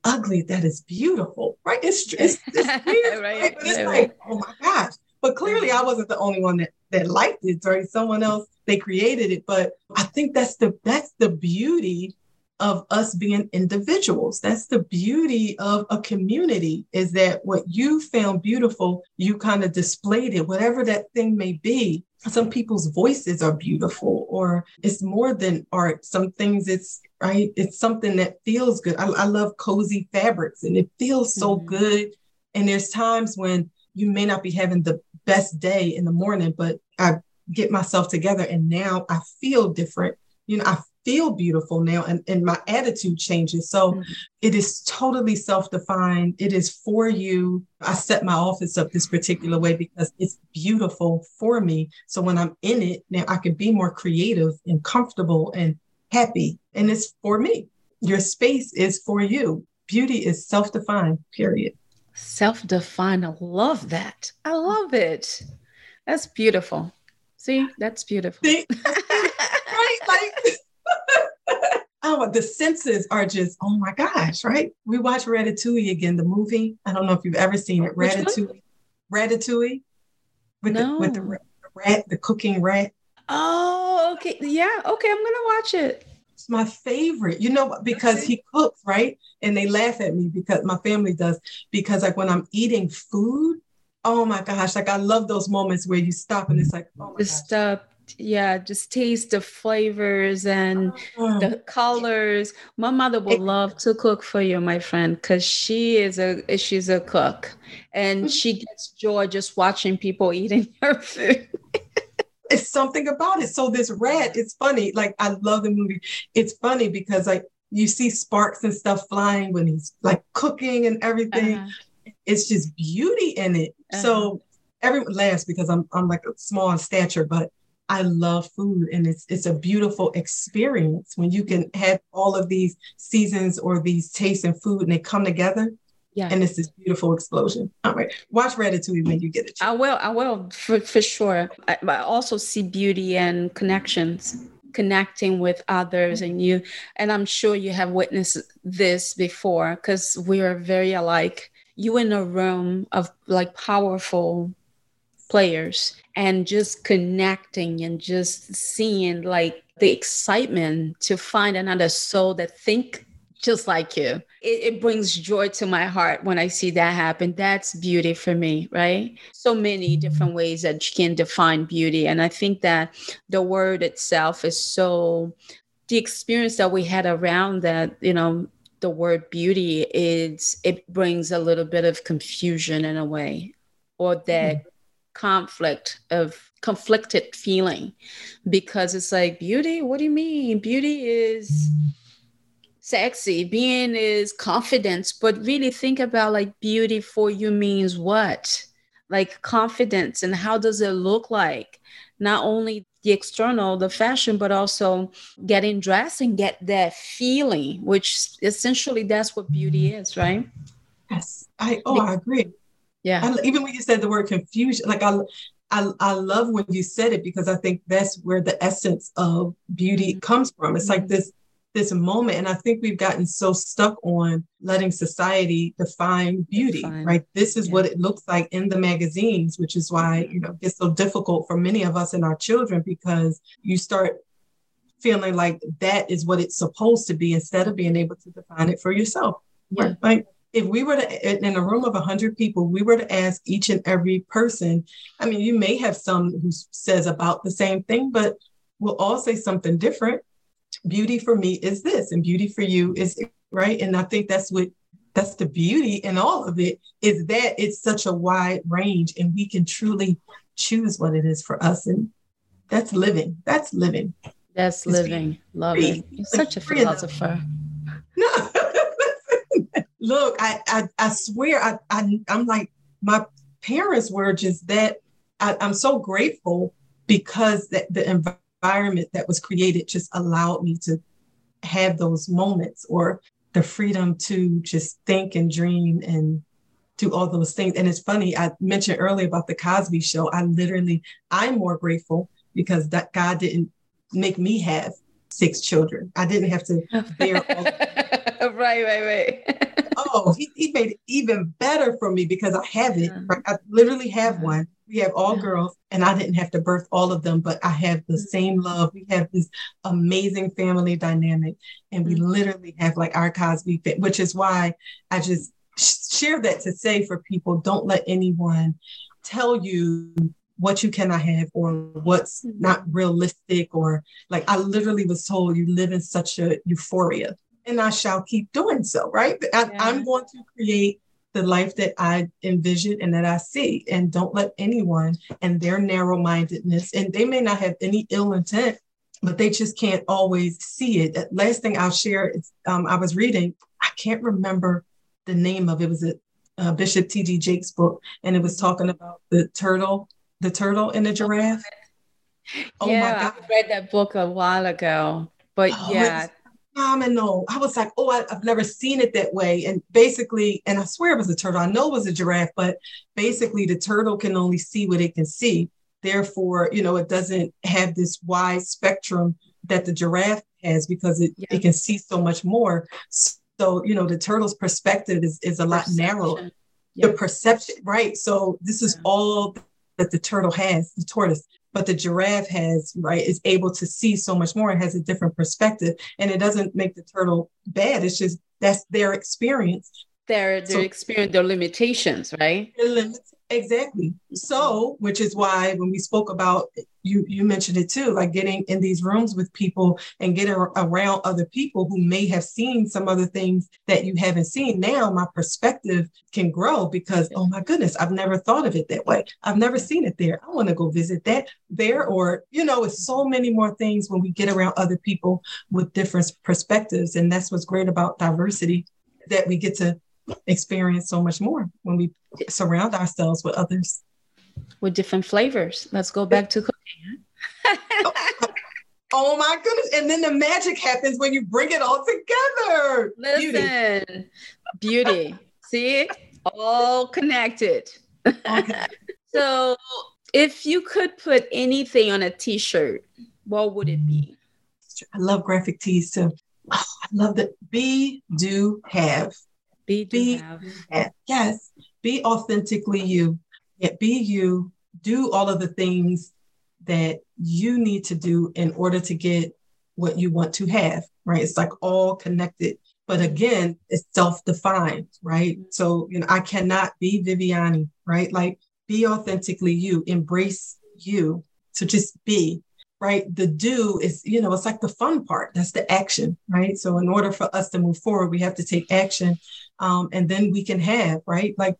ugly. That is beautiful, right? It's it's, it's weird, right? right? But it's right. like, oh my gosh. But clearly I wasn't the only one that, that liked it, right? Someone else, they created it. But I think that's the that's the beauty of us being individuals. That's the beauty of a community, is that what you found beautiful, you kind of displayed it, whatever that thing may be. Some people's voices are beautiful, or it's more than art. Some things it's right. It's something that feels good. I, I love cozy fabrics, and it feels so mm-hmm. good. And there's times when you may not be having the best day in the morning, but I get myself together and now I feel different. You know, I feel beautiful now, and, and my attitude changes. So mm-hmm. it is totally self-defined. It is for you. I set my office up this particular way because it's beautiful for me. So when I'm in it now, I can be more creative and comfortable and happy. And it's for me. Your space is for you. Beauty is self-defined, period. Self-defined. I love that. I love it. That's beautiful. See, that's beautiful. See? Right? Like, oh, the senses are just, oh my gosh, right? We watch Ratatouille again, the movie. I don't know if you've ever seen it. Ratatouille. Ratatouille. With no. the with the rat, the cooking rat. Oh, okay. Yeah. Okay. I'm gonna watch it. It's my favorite, you know, because okay. he cooks, right? And they laugh at me because my family does, because like when I'm eating food, oh my gosh, like I love those moments where you stop and it's like, oh my just gosh. Stop. Yeah, just taste the flavors and oh. the colors. My mother would love to cook for you, my friend, because she is a she's a cook, and she gets joy just watching people eating her food. It's something about it. So this rat, it's funny. Like I love the movie. It's funny because like you see sparks and stuff flying when he's like cooking and everything. Uh-huh. It's just beauty in it. Uh-huh. So everyone laughs because I'm I'm like small in stature, but I love food, and it's it's a beautiful experience when you can have all of these seasons or these tastes in food and they come together. Yeah. And it's this beautiful explosion. All right. Watch Ratatouille when you get it. I will. I will for, for sure. I, I also see beauty and connections, connecting with others and you. And I'm sure you have witnessed this before because we are very alike. You in a room of like powerful players and just connecting and just seeing like the excitement to find another soul that think just like you. It, it brings joy to my heart when I see that happen. That's beauty for me, right? So many different ways that you can define beauty. And I think that the word itself is so, the experience that we had around that, you know, the word beauty, is, it brings a little bit of confusion in a way, or that mm-hmm. conflict of conflicted feeling, because it's like beauty, what do you mean? Beauty is sexy, being is confidence, but really think about like beauty for you means what? Like confidence, and how does it look like? Not only the external, the fashion, but also getting dressed and get that feeling, which essentially that's what beauty is, right? Yes, I oh I agree. Yeah. I, even when you said the word confusion, like I, I, I love when you said it, because I think that's where the essence of beauty mm-hmm. comes from. It's mm-hmm. like this, this moment. And I think we've gotten so stuck on letting society define beauty, define. Right? This is yeah. what it looks like in the magazines, which is why, you know, it gets so difficult for many of us and our children, because you start feeling like that is what it's supposed to be instead of being able to define it for yourself. Yeah. Right. Like, if we were to, in a room of one hundred people, we were to ask each and every person, I mean, you may have some who says about the same thing, but we'll all say something different. Beauty for me is this, and beauty for you is, right? And I think that's what, that's the beauty in all of it, is that it's such a wide range and we can truly choose what it is for us. And that's living. That's living. That's it's living. Free. Love it. You're such a philosopher. No. Look, I, I, I swear, I, I, I'm like, my parents were just that. I, I'm so grateful because that the environment that was created just allowed me to have those moments, or the freedom to just think and dream and do all those things. And it's funny, I mentioned earlier about the Cosby Show. I literally, I'm more grateful because that God didn't make me have six children. I didn't have to bear all Right, right, right. oh, he, he made it even better for me because I have it. Yeah. Right? I literally have yeah. one. We have all girls, and I didn't have to birth all of them, but I have the same love. We have this amazing family dynamic, and we literally have like our Cosby fit, which is why I just share that to say for people, don't let anyone tell you what you cannot have or what's not realistic. Or like, I literally was told you live in such a euphoria, and I shall keep doing so. Right. I, yeah. I'm going to create the life that I envision and that I see, and don't let anyone and their narrow-mindedness, and they may not have any ill intent, but they just can't always see it. The last thing I'll share is um, I was reading, I can't remember the name of it, it was a uh, Bishop T D Jakes book, and it was talking about the turtle, the turtle and the giraffe. Oh yeah, my God. I read that book a while ago, but oh, yeah. Phenomenal. I was like, oh, I, I've never seen it that way. And basically, and I swear it was a turtle. I know it was a giraffe, but basically the turtle can only see what it can see. Therefore, you know, it doesn't have this wide spectrum that the giraffe has because it, yeah. it can see so much more. So, you know, the turtle's perspective is, is a lot perception. narrower. Yeah. The perception, right? So this is yeah. all that the turtle has, the tortoise. But the giraffe has, right, is able to see so much more and has a different perspective. And it doesn't make the turtle bad. It's just that's their experience. Their, their so, experience, their limitations, right? Their limits, exactly. So, which is why when we spoke about, you you mentioned it too, like getting in these rooms with people and getting around other people who may have seen some other things that you haven't seen. Now my perspective can grow because, oh my goodness, I've never thought of it that way. I've never seen it there. I want to go visit that there, or, you know, it's so many more things when we get around other people with different perspectives. And that's what's great about diversity, that we get to experience so much more when we surround ourselves with others. With different flavors. Let's go back to cooking. oh, oh my goodness. And then the magic happens when you bring it all together. Listen, beauty. beauty. See, all connected. Okay. So if you could put anything on a t-shirt, what would it be? I love graphic tees too. Oh, I love that. Be, do, have. Be, do, be, have. have. Yes. Be authentically you. Yeah, be you, do all of the things that you need to do in order to get what you want to have, right? It's like all connected, but again, it's self-defined, right? So, you know, I cannot be Viviane, right? Like be authentically you, embrace you. So just be, right? The do is, you know, it's like the fun part. That's the action, right? So in order for us to move forward, we have to take action. Um, and then we can have, right? Like,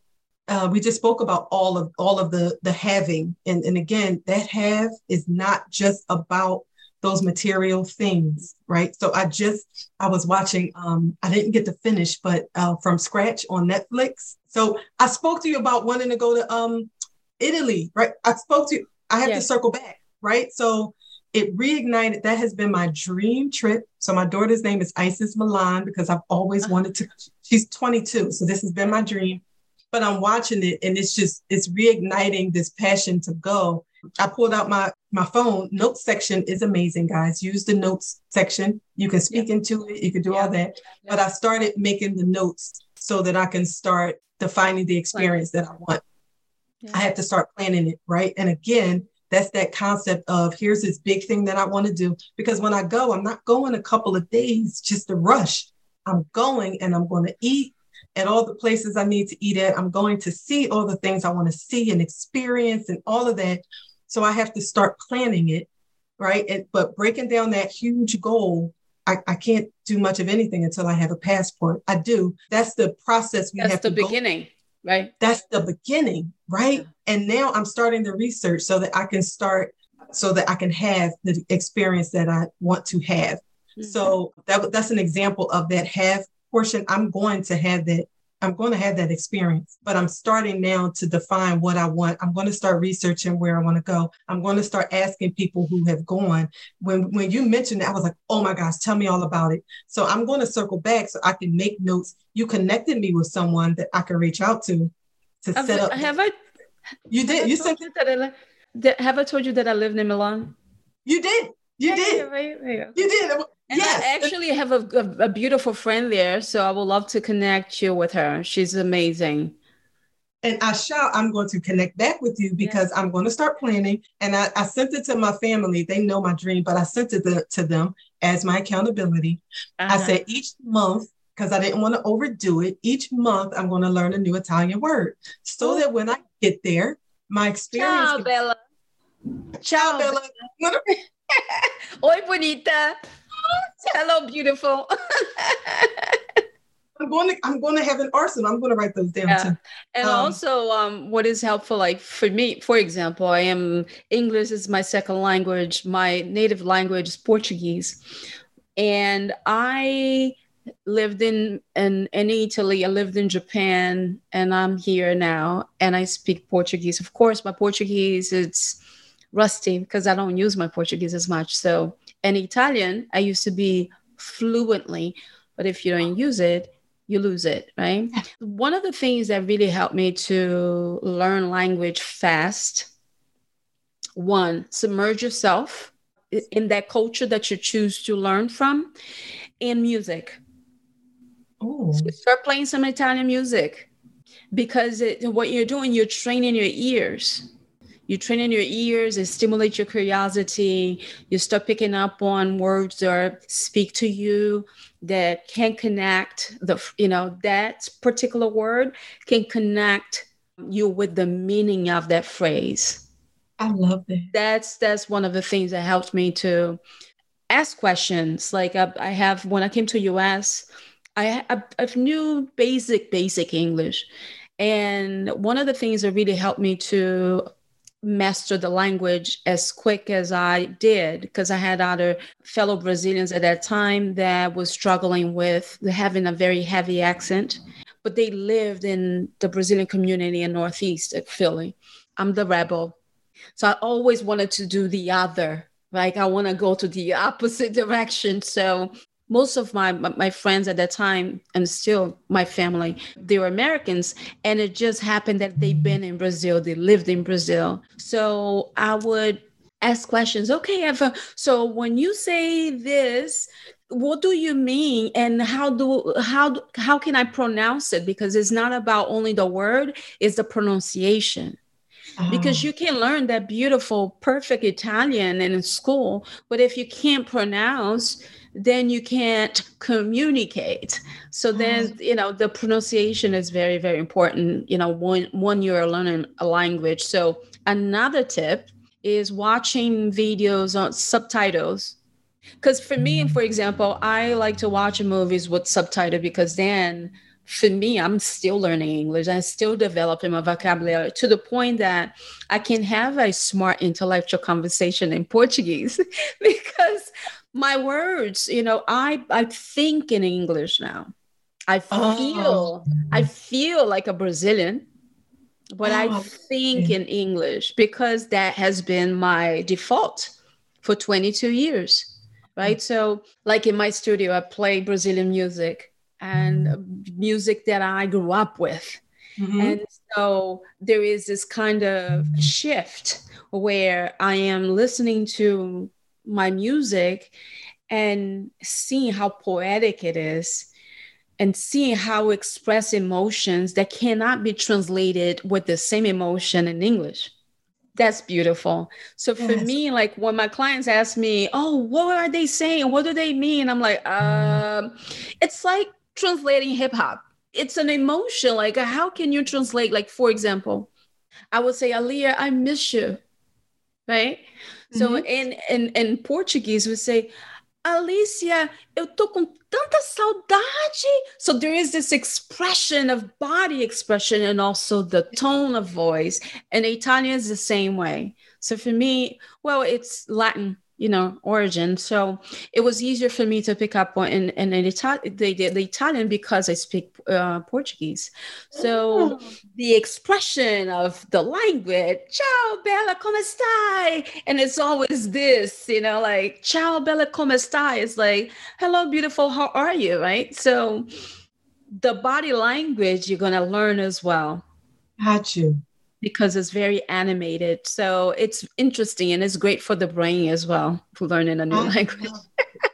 Uh, we just spoke about all of all of the the having. And, and again, that have is not just about those material things, right? So I just, I was watching, um, I didn't get to finish, but uh, From Scratch on Netflix. So I spoke to you about wanting to go to um, Italy, right? I spoke to you, I have yes. to circle back, right? So it reignited, that has been my dream trip. So my daughter's name is Isis Milan because I've always wanted to, she's twenty-two. So this has been my dream. But I'm watching it and it's just, it's reigniting this passion to go. I pulled out my, my phone. Notes section is amazing, guys. Use the notes section. You can speak yeah. into it. You can do yeah. all that. Yeah. But I started making the notes so that I can start defining the experience that I want. Yeah. I have to start planning it, right? And again, that's that concept of here's this big thing that I want to do. Because when I go, I'm not going a couple of days just to rush. I'm going and I'm going to eat at all the places I need to eat at. I'm going to see all the things I want to see and experience and all of that. So I have to start planning it, right? And, but breaking down that huge goal, I, I can't do much of anything until I have a passport. I do. That's the process. We That's have the to beginning, go. right? That's the beginning, right? Yeah. And now I'm starting the research so that I can start, so that I can have the experience that I want to have. Mm-hmm. So that that's an example of that have portion. I'm going to have that. I'm going to have that experience, but I'm starting now to define what I want. I'm going to start researching where I want to go. I'm going to start asking people who have gone. When, when you mentioned it, I was like, oh my gosh, tell me all about it. So I'm going to circle back so I can make notes. You connected me with someone that I can reach out to, to have set up. I, have I? You did. Have you said that I li- Have I told you that I lived in Milan? You did. You yeah, did. Yeah, right, right. You did. And yes. I actually have a, a, a beautiful friend there, so I would love to connect you with her. She's amazing. And I shout, I'm going to connect back with you because yeah. I'm going to start planning. And I, I sent it to my family. They know my dream, but I sent it to, to them as my accountability. Uh-huh. I said each month, because I didn't want to overdo it. Each month, I'm going to learn a new Italian word so that when I get there, my experience. Ciao, Bella. Ciao, Bella. Oi, bonita. Hello, beautiful. I'm going to, I'm going to have an arsenal. I'm going to write those down yeah. too. And um, also, um, what is helpful, like for me, for example, I am, English is my second language. My native language is Portuguese. And I lived in, in, in Italy. I lived in Japan, and I'm here now, and I speak Portuguese. Of course, my Portuguese, it's rusty because I don't use my Portuguese as much. So, and Italian, I used to be fluently, but if you don't use it, you lose it, right? One of the things that really helped me to learn language fast, one, submerge yourself in that culture that you choose to learn from, and music. Oh. So start playing some Italian music, because it, what you're doing, you're training your ears. You train in your ears, it stimulates your curiosity. You start picking up on words that speak to you, that can connect the, you know, that particular word can connect you with the meaning of that phrase. I love that. That's, that's one of the things that helped me to ask questions. Like I, I have, when I came to U S, I, I, I knew basic, basic English. And one of the things that really helped me to master the language as quick as I did, because I had other fellow Brazilians at that time that was struggling with having a very heavy accent, but they lived in the Brazilian community in Northeast at Philly. I'm the rebel. So I always wanted to do the other, like I want to go to the opposite direction. So most of my, my friends at that time, and still my family, they were Americans. And it just happened that they've been in Brazil. They lived in Brazil. So I would ask questions. Okay, Eva, so when you say this, what do you mean? And how do how how can I pronounce it? Because it's not about only the word, it's the pronunciation. Oh. Because you can learn that beautiful, perfect Italian in school, but if you can't pronounce, then you can't communicate. So then, you know, the pronunciation is very, very important, you know, when, when you're learning a language. So another tip is watching videos on subtitles. Because for me, for example, I like to watch movies with subtitles, because then for me, I'm still learning English. I'm still developing my vocabulary to the point that I can have a smart intellectual conversation in Portuguese because my words, you know, I, I think in English now. I feel, oh. I feel like a Brazilian, but oh. I think in English because that has been my default for twenty-two years, right? Mm-hmm. So like in my studio, I play Brazilian music and music that I grew up with. Mm-hmm. And so there is this kind of shift where I am listening to my music and seeing how poetic it is and seeing how express emotions that cannot be translated with the same emotion in English. That's beautiful. So for yes. me, like when my clients ask me, oh, what are they saying? What do they mean? I'm like, um, it's like translating hip hop. It's an emotion. Like how can you translate? Like, for example, I would say, Aaliyah, I miss you. Right? So in, in, in Portuguese, we say, Alicia, eu tô com tanta saudade. So there is this expression of body expression and also the tone of voice. And Italian is the same way. So for me, well, it's Latin, you know, origin. So it was easier for me to pick up on in, in, in Itali- the, the, the Italian because I speak uh, Portuguese. So oh. the expression of the language, ciao, Bella, come stai? And it's always this, you know, like, ciao, Bella, come stai? It's like, hello, beautiful, how are you, right? So the body language you're going to learn as well. Got you. Because it's very animated. So it's interesting and it's great for the brain as well, for learning a new I language. Love,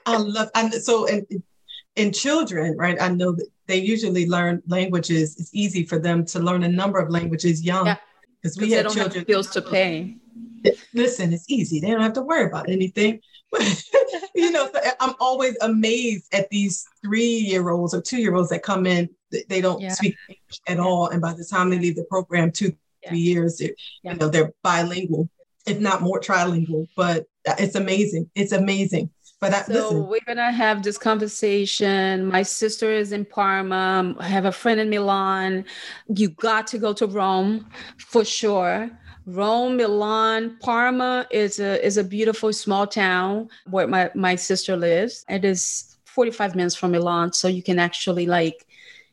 I love, and so and in children, right, I know that they usually learn languages. It's easy for them to learn a number of languages young, because yeah, we have children. Have bills to pay. Listen, it's easy. They don't have to worry about anything. You know, so I'm always amazed at these three-year-olds or two-year-olds that come in. They don't yeah. speak English at yeah. all. And by the time they leave the program, two, yeah. three years, it, yeah. you know, they're bilingual, if not more trilingual. But it's amazing. It's amazing. But I, so listen. We're going to have this conversation. My sister is in Parma. I have a friend in Milan. You got to go to Rome for sure. Rome, Milan, Parma is a is a beautiful small town where my, my sister lives. It is forty-five minutes from Milan. So you can actually like,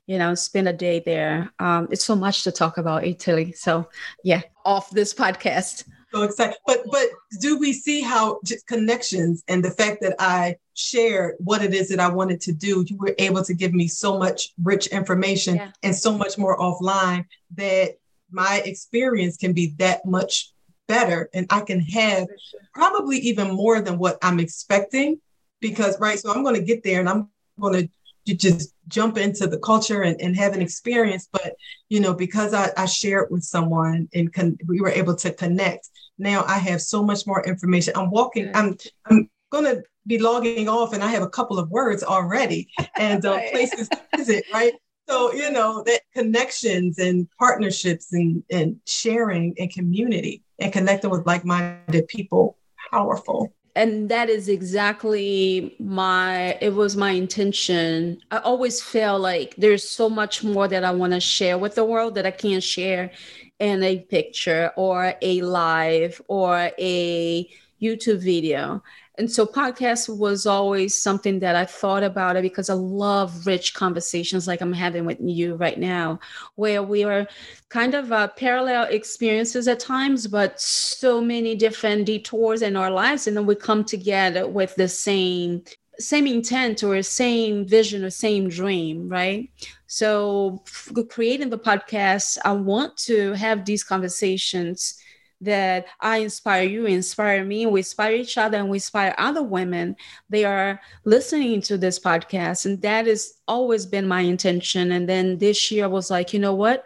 you know, spend a day there. Um, it's so much to talk about Italy. So yeah, off this podcast. So excited. But, but do we see how just connections and the fact that I shared what it is that I wanted to do, you were able to give me so much rich information yeah. and so much more offline that my experience can be that much better, and I can have probably even more than what I'm expecting, because, right, so I'm going to get there and I'm going to just jump into the culture and, and have an experience. But, you know, because I, I shared with someone and con- we were able to connect, now I have so much more information. I'm walking, I'm, I'm going to be logging off and I have a couple of words already and uh, places to visit, right? So, you know, that connections and partnerships and, and sharing and community and connecting with like-minded people, powerful. And that is exactly my, it was my intention. I always feel like there's so much more that I want to share with the world that I can't share in a picture or a live or a YouTube video. And so podcast was always something that I thought about it, because I love rich conversations like I'm having with you right now, where we are kind of uh, parallel experiences at times, but so many different detours in our lives. And then we come together with the same, same intent or same vision or same dream, right? So creating the podcast, I want to have these conversations that I inspire you, inspire me, we inspire each other, and we inspire other women. They are listening to this podcast. And that has always been my intention. And then this year I was like, you know what?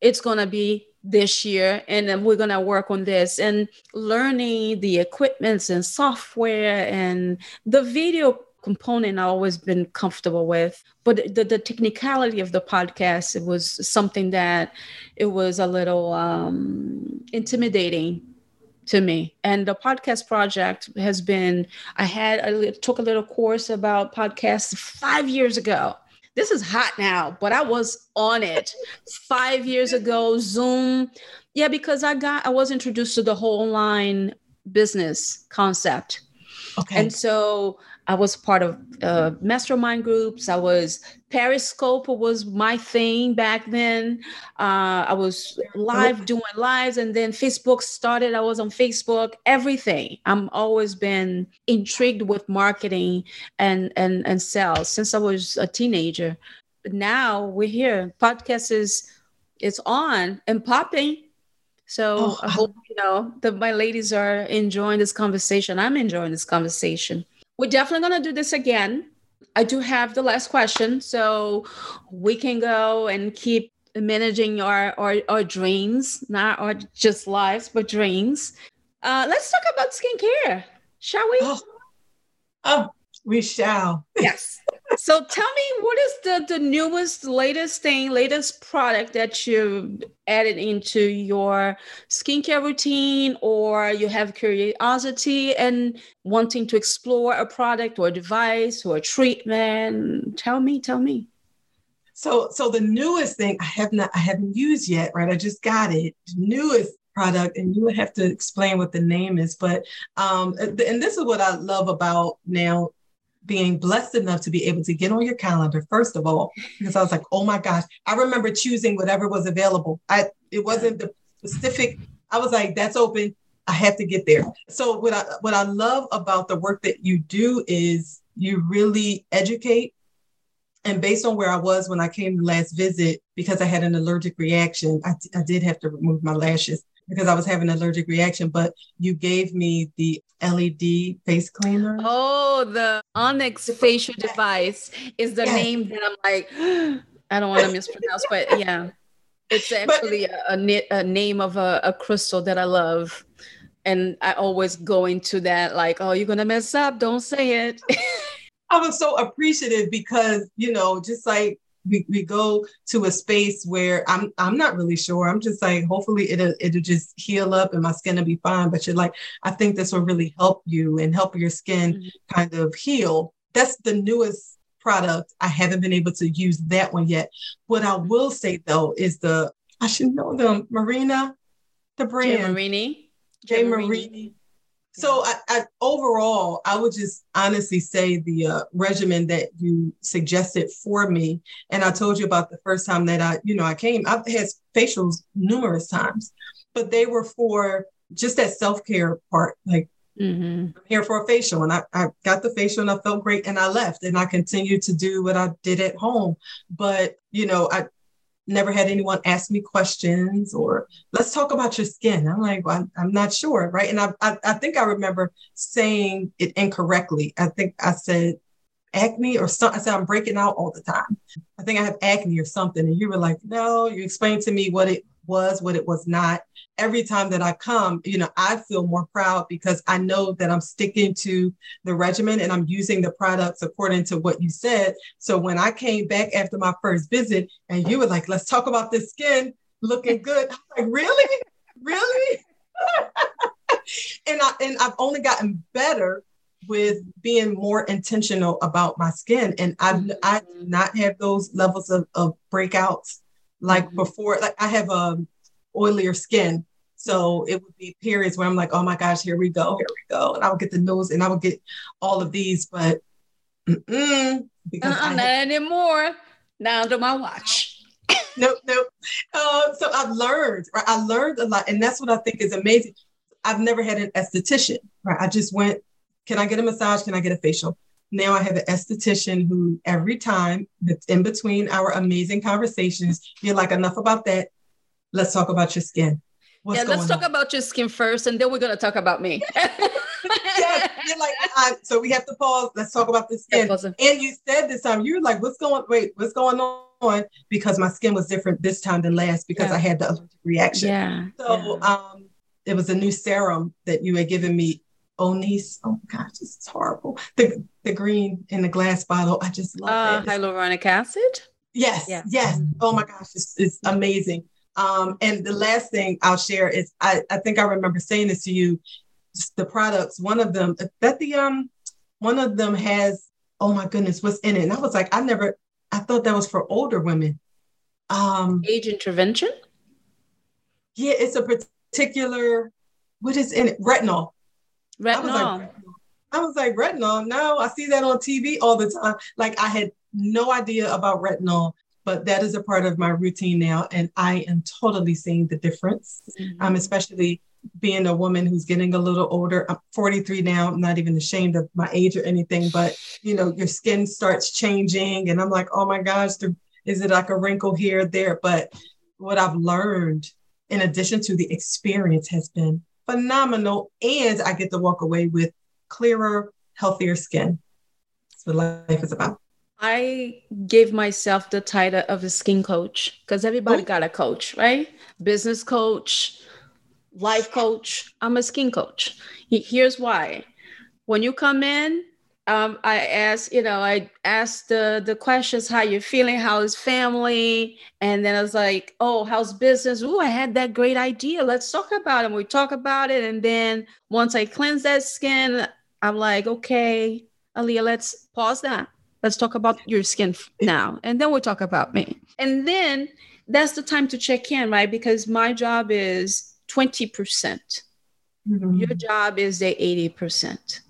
It's going to be this year. And then we're going to work on this and learning the equipments and software and the video component I've always been comfortable with, but the, the technicality of the podcast, it was something that it was a little um, intimidating to me. And the podcast project has been, I had, I took a little course about podcasts five years ago. This is hot now, but I was on it five years ago, Zoom. Yeah, because I got, I was introduced to the whole online business concept. Okay. And so I was part of uh, mastermind groups. I was Periscope was my thing back then. Uh, I was live doing lives, and then Facebook started. I was on Facebook. Everything. I'm always been intrigued with marketing and and and sales since I was a teenager. Now we're here. Podcast is it's on and popping. So oh, I hope you know that my ladies are enjoying this conversation. I'm enjoying this conversation. We're definitely going to do this again. I do have the last question, so we can go and keep managing our, our, our dreams, not our just lives, but dreams. Uh, let's talk about skincare, shall we? Oh, oh we shall. Yes. So tell me, what is the, the newest, latest thing, latest product that you added into your skincare routine, or you have curiosity and wanting to explore a product or a device or a treatment? Tell me, tell me. So, so the newest thing I have not, I haven't used yet, right? I just got it. The newest product, and you would have to explain what the name is, but, um, and this is what I love about now, being blessed enough to be able to get on your calendar, first of all, because I was like, oh my gosh, I remember choosing whatever was available. I It wasn't the specific, I was like, that's open, I have to get there. So what I, what I love about the work that you do is you really educate. And based on where I was when I came last visit, because I had an allergic reaction, I, I did have to remove my lashes. because I was having an allergic reaction, but you gave me the L E D face cleaner. Oh, the Onyx facial device is the yes. name that I'm like, I don't want to mispronounce, but yeah, it's actually but, a, a, a name of a, a crystal that I love. And I always go into that like, oh, you're going to mess up. Don't say it. I was so appreciative because, you know, just like we, we go to a space where I'm I'm not really sure. I'm just like, hopefully it'll, it'll just heal up and my skin will be fine. But you're like, I think this will really help you and help your skin mm-hmm. kind of heal. That's the newest product. I haven't been able to use that one yet. What I will say, though, is the, I should know them, Marina, the brand. J Marini. J Marini. So I, I, overall, I would just honestly say the uh, regimen that you suggested for me. And I told you about the first time that I, you know, I came, I've had facials numerous times, but they were for just that self-care part. Like mm-hmm. I'm here for a facial and I, I got the facial and I felt great and I left and I continued to do what I did at home. But, you know, I never had anyone ask me questions or let's talk about your skin. I'm like, well, I'm, I'm not sure. Right. And I, I I think I remember saying it incorrectly. I think I said acne or something. I said, I'm breaking out all the time. I think I have acne or something. And you were like, no, you explained to me what it was, what it was not. Every time that I come, you know, I feel more proud because I know that I'm sticking to the regimen and I'm using the products according to what you said. So when I came back after my first visit and you were like, let's talk about this skin looking good. I'm like, really? Really? and, I, and I've only gotten better with being more intentional about my skin. And I, mm-hmm. I do not have those levels of, of breakouts like mm-hmm. before. Like I have a oilier skin. So it would be periods where I'm like, oh my gosh, here we go, here we go. And I would get the nose and I would get all of these, but mm-mm, because uh-uh, I not have- anymore. Now under my watch. nope, nope. Uh, so I've learned, right? I learned a lot. And that's what I think is amazing. I've never had an esthetician, right? I just went, can I get a massage? Can I get a facial? Now I have an esthetician who every time in between our amazing conversations, you're like, enough about that. Let's talk about your skin. What's yeah, let's talk on? about your skin first, and then we're going to talk about me. yes, you're like, I, so we have to pause. Let's talk about the skin. Yeah, and you said this time, you were like, what's going Wait, what's going on? Because my skin was different this time than last because yeah. I had the allergic reaction. Yeah. So yeah. Um, it was a new serum that you had given me. Onyx. Oh, my gosh, this is horrible. The, the green in the glass bottle. I just love uh, it. Hyaluronic acid? Yes, yeah. yes. Mm-hmm. Oh, my gosh, it's, it's amazing. Um, and the last thing I'll share is, I, I think I remember saying this to you, the products, one of them, that the, um, one of them has, oh my goodness, what's in it? And I was like, I never, I thought that was for older women. Um, Age intervention? Yeah, it's a particular, what is in it? Retinol. Retinol. I was like, retinol. I was like, retinol? No, I see that on T V all the time. Like I had no idea about retinol. But that is a part of my routine now. And I am totally seeing the difference, mm-hmm. um, especially being a woman who's getting a little older. I'm forty-three now. I'm not even ashamed of my age or anything, but you know, your skin starts changing and I'm like, oh my gosh, there, is it like a wrinkle here or there? But what I've learned in addition to the experience has been phenomenal. And I get to walk away with clearer, healthier skin. That's what life is about. I gave myself the title of a skin coach because everybody got a coach, right? Business coach, life coach. I'm a skin coach. Here's why. When you come in, um, I ask, you know, I ask the, the questions, how you're feeling, how is family? And then I was like, oh, how's business? Ooh, I had that great idea. Let's talk about it. And we talk about it. And then once I cleanse that skin, I'm like, okay, Aaliyah, let's pause that. Let's talk about your skin now. And then we'll talk about me. And then that's the time to check in, right? Because my job is twenty percent. Mm-hmm. Your job is the eighty percent.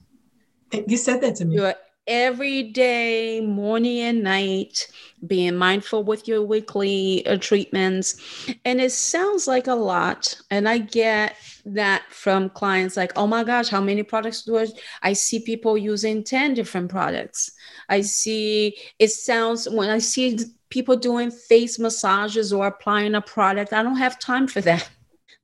You said that to me. You're every day, morning and night, being mindful with your weekly uh, treatments. And it sounds like a lot. And I get that from clients like, oh my gosh, how many products do I, I see people using ten different products. I see, it sounds, when I see people doing face massages or applying a product, I don't have time for that.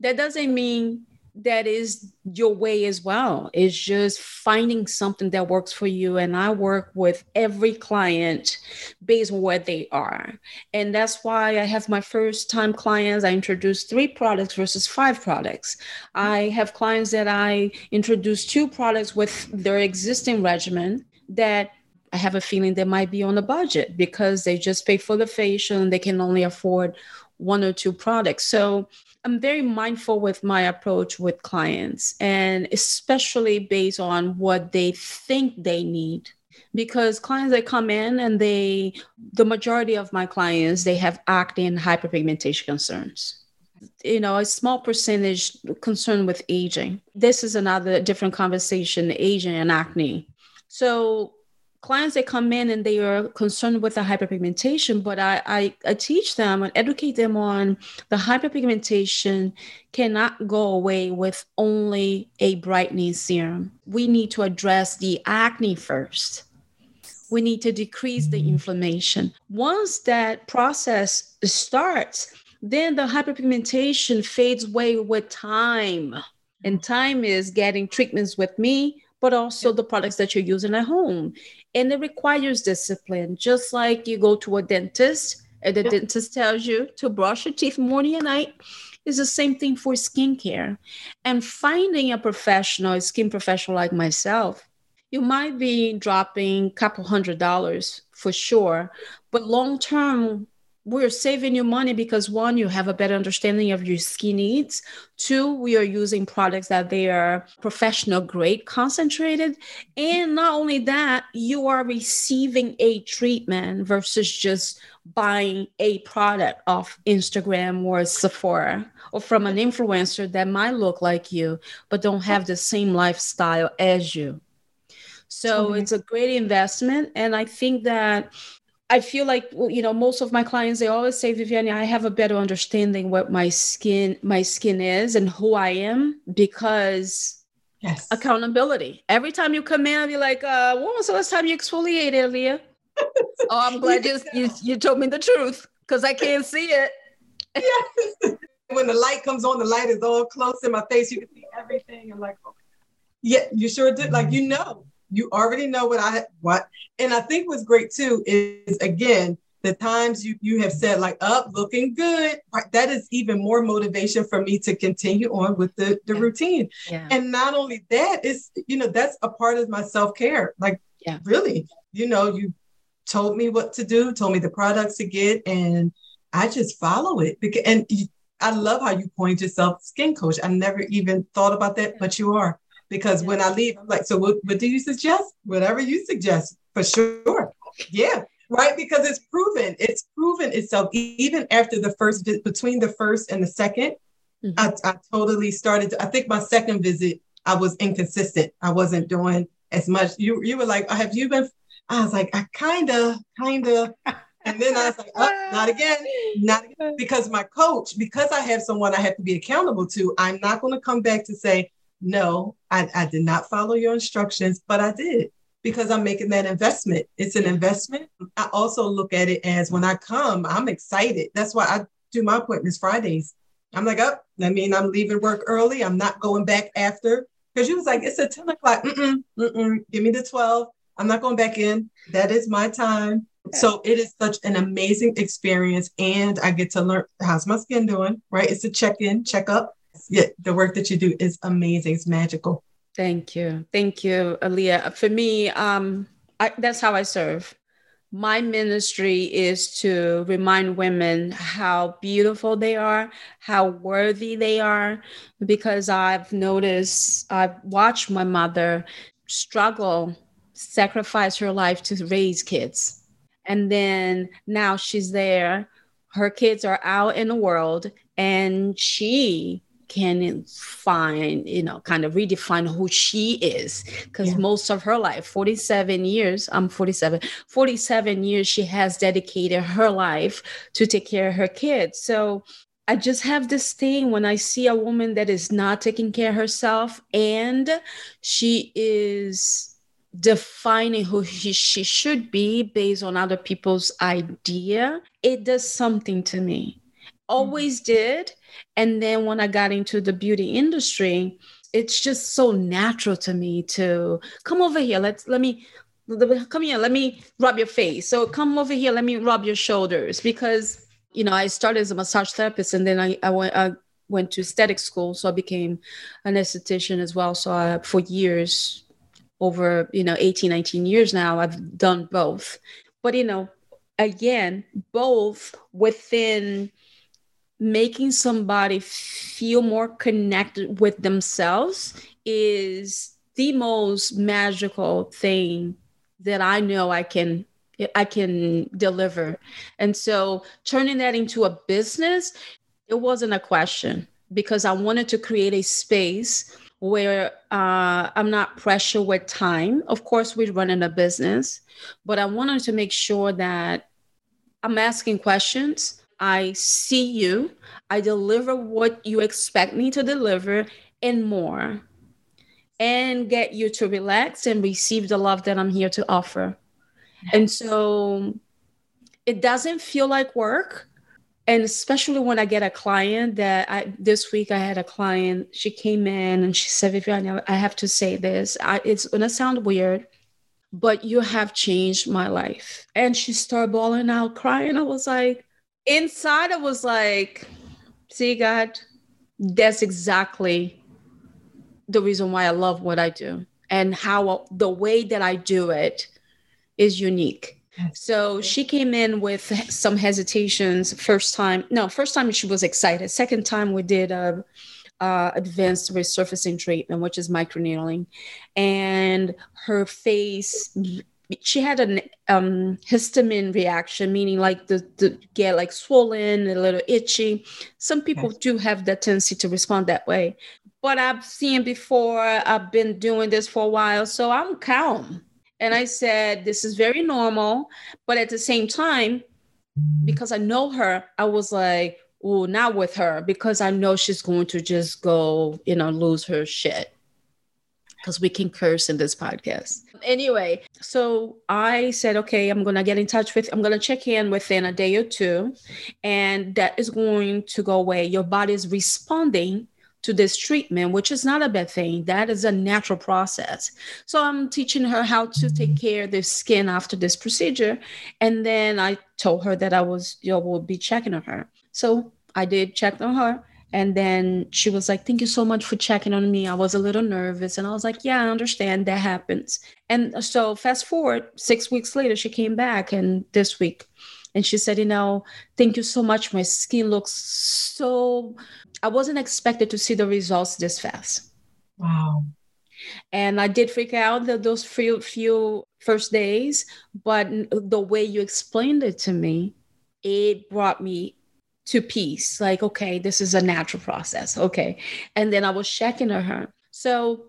that doesn't mean that is your way as well. It's just finding something that works for you. And I work with every client based on where they are. And that's why I have my first time clients. I introduce three products versus five products. I have clients that I introduce two products with their existing regimen that I have a feeling they might be on a budget because they just pay for the facial and they can only afford one or two products. So I'm very mindful with my approach with clients, and especially based on what they think they need, because clients that come in and they, the majority of my clients, they have acne and hyperpigmentation concerns. You know, a small percentage concerned with aging. This is another different conversation, aging and acne. So clients that come in and they are concerned with the hyperpigmentation, but I, I, I teach them and educate them on the hyperpigmentation cannot go away with only a brightening serum. We need to address the acne first. We need to decrease the inflammation. Once that process starts, then the hyperpigmentation fades away with time. And time is getting treatments with me, but also the products that you're using at home. And it requires discipline. Just like you go to a dentist and the yeah. dentist tells you to brush your teeth morning and night, it's the same thing for skincare. And finding a professional, a skin professional like myself, you might be dropping a couple hundred dollars for sure, but long-term, we're saving you money because one, you have a better understanding of your skin needs. Two, we are using products that they are professional grade concentrated. And not only that, you are receiving a treatment versus just buying a product off Instagram or Sephora or from an influencer that might look like you, but don't have the same lifestyle as you. So mm-hmm. it's a great investment. And I think that I feel like, you know, most of my clients, they always say, Viviane, I have a better understanding what my skin, my skin is and who I am because yes. accountability. Every time you come in, I'll be like, uh, when was the last time you exfoliated, Aaliyah? Oh, I'm glad you, you, you told me the truth because I can't see it. Yes. When the light comes on, the light is all close in my face. You can see everything. I'm like, oh. Yeah, you sure did. Like, you know. You already know what I what, and I think what's great too is again the times you you have said like up oh, looking good. Right? That is even more motivation for me to continue on with the the yeah. routine. Yeah. And not only that, it's you know that's a part of my self care. Like yeah. really, you know, you told me what to do, told me the products to get, and I just follow it. Because and you, I love how you coined yourself skin coach. I never even thought about that, yeah. but you are. Because yeah. when I leave, I'm like, so what, what do you suggest? Whatever you suggest, for sure. Yeah, right? Because it's proven. It's proven itself. Even after the first, between the first and the second, mm-hmm. I, I totally started. To, I think my second visit, I was inconsistent. I wasn't doing as much. You you were like, oh, have you been? I was like, I kind of, kind of. And then I was like, oh, not again, not again. Because my coach, because I have someone I have to be accountable to, I'm not going to come back to say, no, I, I did not follow your instructions, but I did because I'm making that investment. It's an investment. I also look at it as when I come, I'm excited. That's why I do my appointments Fridays. I'm like, oh, I mean, I'm leaving work early. I'm not going back after because you was like, it's at ten o'clock. Mm-mm, mm-mm, give me the twelve. I'm not going back in. That is my time. So it is such an amazing experience. And I get to learn how's my skin doing, right? It's a check-in, check-up. Yeah, the work that you do is amazing. It's magical. Thank you. Thank you, Aaliyah. For me, um, I, that's how I serve. My ministry is to remind women how beautiful they are, how worthy they are, because I've noticed, I've watched my mother struggle, sacrifice her life to raise kids. And then now she's there. Her kids are out in the world and she can find, you know, kind of redefine who she is. Because yeah. most of her life, forty-seven years, I'm forty-seven, forty-seven years, she has dedicated her life to take care of her kids. So I just have this thing when I see a woman that is not taking care of herself and she is defining who he, she should be based on other people's idea, it does something to me. always did. And then when I got into the beauty industry, it's just so natural to me to come over here. Let's, let me, come here. Let me rub your face. So come over here. Let me rub your shoulders. Because, you know, I started as a massage therapist, and then I, I went, I went to aesthetic school. So I became an esthetician as well. So I, for years, over, you know, eighteen, nineteen years now, I've done both, but, you know, again, both within making somebody feel more connected with themselves is the most magical thing that I know I can, I can deliver. And so turning that into a business, it wasn't a question, because I wanted to create a space where uh, I'm not pressured with time. Of course, we're running a business, but I wanted to make sure that I'm asking questions. I see you, I deliver what you expect me to deliver and more, and get you to relax and receive the love that I'm here to offer. Nice. And so it doesn't feel like work. And especially when I get a client that I, this week I had a client, she came in and she said, Viviane, I have to say this. I, it's going to sound weird, but you have changed my life. And she started bawling out, crying. I was like, inside, I was like, see, God, that's exactly the reason why I love what I do, and how the way that I do it is unique. So she came in with some hesitations. First time, no, first time she was excited. Second time we did a, a advanced resurfacing treatment, which is microneedling, and her face, she had an um, histamine reaction, meaning like the, the get like swollen, a little itchy. Some people yes. do have that tendency to respond that way, but I've seen before, I've been doing this for a while, so I'm calm. And I said, this is very normal. But at the same time, because I know her, I was like, oh, not with her, because I know she's going to just go, you know, lose her shit. Because we can curse in this podcast. Anyway, so I said, okay, I'm going to get in touch with, I'm going to check in within a day or two, and that is going to go away. Your body is responding to this treatment, which is not a bad thing. That is a natural process. So I'm teaching her how to take care of the skin after this procedure. And then I told her that I was, you know, will be checking on her. So I did check on her. And then she was like, thank you so much for checking on me. I was a little nervous. And I was like, yeah, I understand, that happens. And so fast forward, six weeks later, she came back, and this week, and she said, you know, thank you so much. My skin looks so, I wasn't expected to see the results this fast. Wow. And I did freak out that those few, few first days, but the way you explained it to me, it brought me to peace. Like, okay, this is a natural process. Okay. And then I was checking on her. So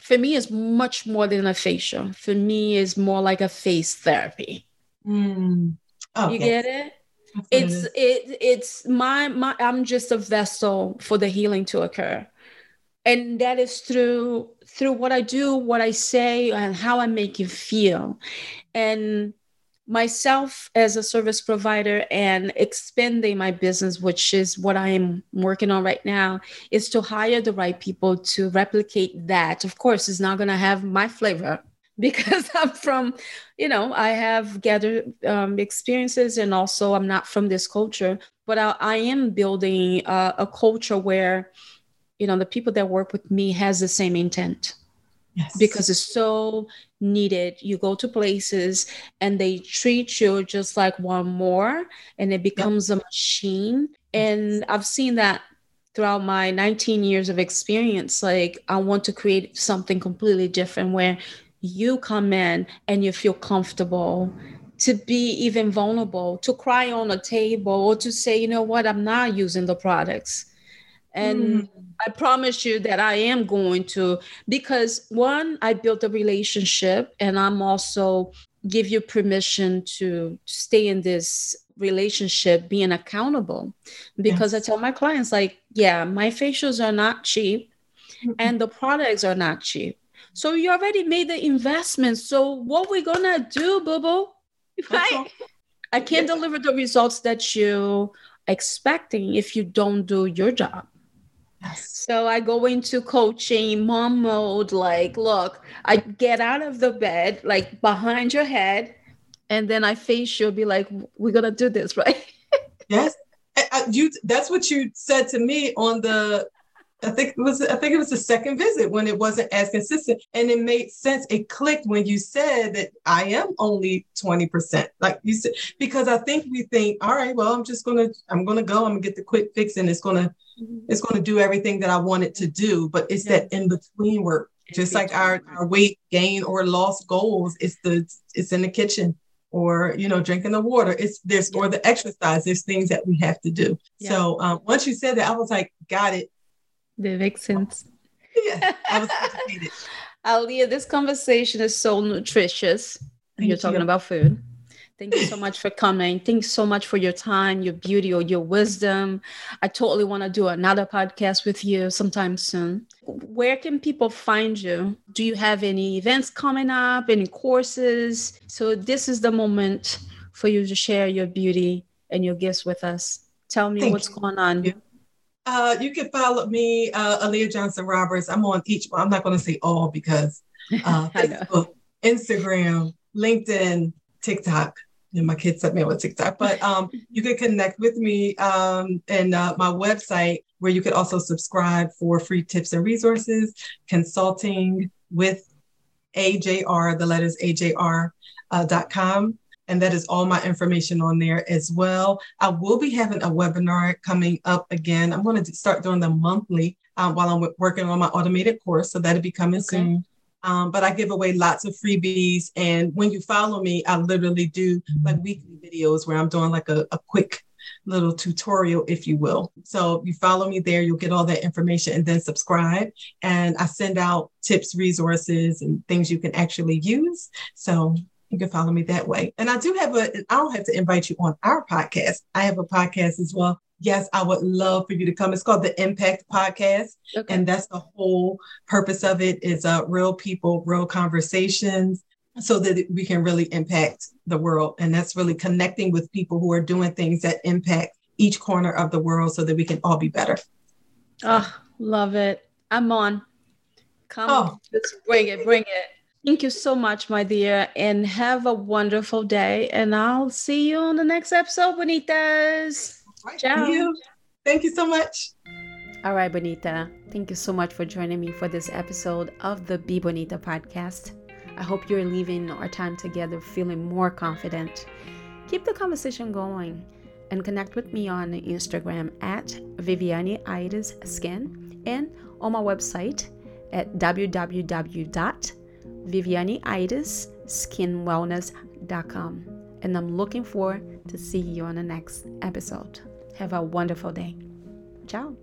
for me, it's much more than a facial. For me, it's more like a face therapy. Mm. Oh, you yes. get it? It's, it, it's my, my, I'm just a vessel for the healing to occur. And that is through, through what I do, what I say, and how I make you feel. And myself as a service provider and expanding my business, which is what I am working on right now, is to hire the right people to replicate that. Of course, it's not going to have my flavor, because I'm from, you know, I have gathered um, experiences, and also I'm not from this culture, but I, I am building uh, a culture where, you know, the people that work with me has the same intent. Yes. Because it's so needed. You go to places and they treat you just like one more, and it becomes yep. a machine. And I've seen that throughout my nineteen years of experience. Like, I want to create something completely different where you come in and you feel comfortable to be even vulnerable, to cry on a table, or to say, you know what, I'm not using the products. And mm. I promise you that I am going to, because one, I built a relationship, and I'm also give you permission to stay in this relationship, being accountable, because yes. I tell my clients, like, yeah, my facials are not cheap mm-hmm. and the products are not cheap. So you already made the investment. So what we gonna do, boo-boo? Right? I can't yes. deliver the results that you expecting if you don't do your job. So I go into coaching mom mode, like, look, I get out of the bed, like behind your head, and then I face you, be like, we're going to do this, right? Yes. I, I, you, that's what you said to me on the, I think it was, I think it was the second visit when it wasn't as consistent, and it made sense. It clicked when you said that I am only twenty percent, like you said, because I think we think, all right, well, I'm just going to, I'm going to go, I'm gonna get the quick fix, and it's going to, it's going to do everything that I want it to do. But it's yes. that in-between work, just in-between. Like our, our weight gain or loss goals. It's the, it's in the kitchen, or, you know, drinking the water. It's there's, yes. or the exercise, there's things that we have to do. Yeah. So um, once you said that, I was like, got it. That makes sense. Yeah. I was excited. Aaliyah, this conversation is so nutritious. Thank You're you. talking about food. Thank you so much for coming. Thanks so much for your time, your beauty, or your wisdom. I totally want to do another podcast with you sometime soon. Where can people find you? Do you have any events coming up, any courses? So this is the moment for you to share your beauty and your gifts with us. Tell me Thank what's you. going on. You. Uh, you can follow me, uh, Aaliyah Johnson Roberts. I'm on each one. I'm not going to say all because uh, Facebook, Instagram, LinkedIn, TikTok. And my kids set me up with TikTok, but um, you can connect with me um, and uh, my website, where you could also subscribe for free tips and resources. Consulting with A J R, the letters A J R dot com. Uh, and that is all my information on there as well. I will be having a webinar coming up again. I'm going to start doing them monthly uh, while I'm working on my automated course. So that'll be coming okay. soon. Um, but I give away lots of freebies. And when you follow me, I literally do like weekly videos where I'm doing like a, a quick little tutorial, if you will. So you follow me there, you'll get all that information, and then subscribe. And I send out tips, resources, and things you can actually use. So you can follow me that way. And I do have a, I don't have to invite you on our podcast. I have a podcast as well. Yes, I would love for you to come. It's called The Impact Podcast. Okay. And that's the whole purpose of it is uh, real people, real conversations, so that we can really impact the world. And that's really connecting with people who are doing things that impact each corner of the world so that we can all be better. Oh, love it. I'm on. Come on. Oh. Just bring it, bring it. Thank you so much, my dear, and have a wonderful day. And I'll see you on the next episode, Bonitas. Right. Thank you. Thank you so much. All right, Bonita. Thank you so much for joining me for this episode of the Be Bonita podcast. I hope you're leaving our time together feeling more confident. Keep the conversation going and connect with me on Instagram at Viviane Aires Skin and on my website at w w w dot viviane aires skin wellness dot com. And I'm looking forward to see you on the next episode. Have a wonderful day. Ciao.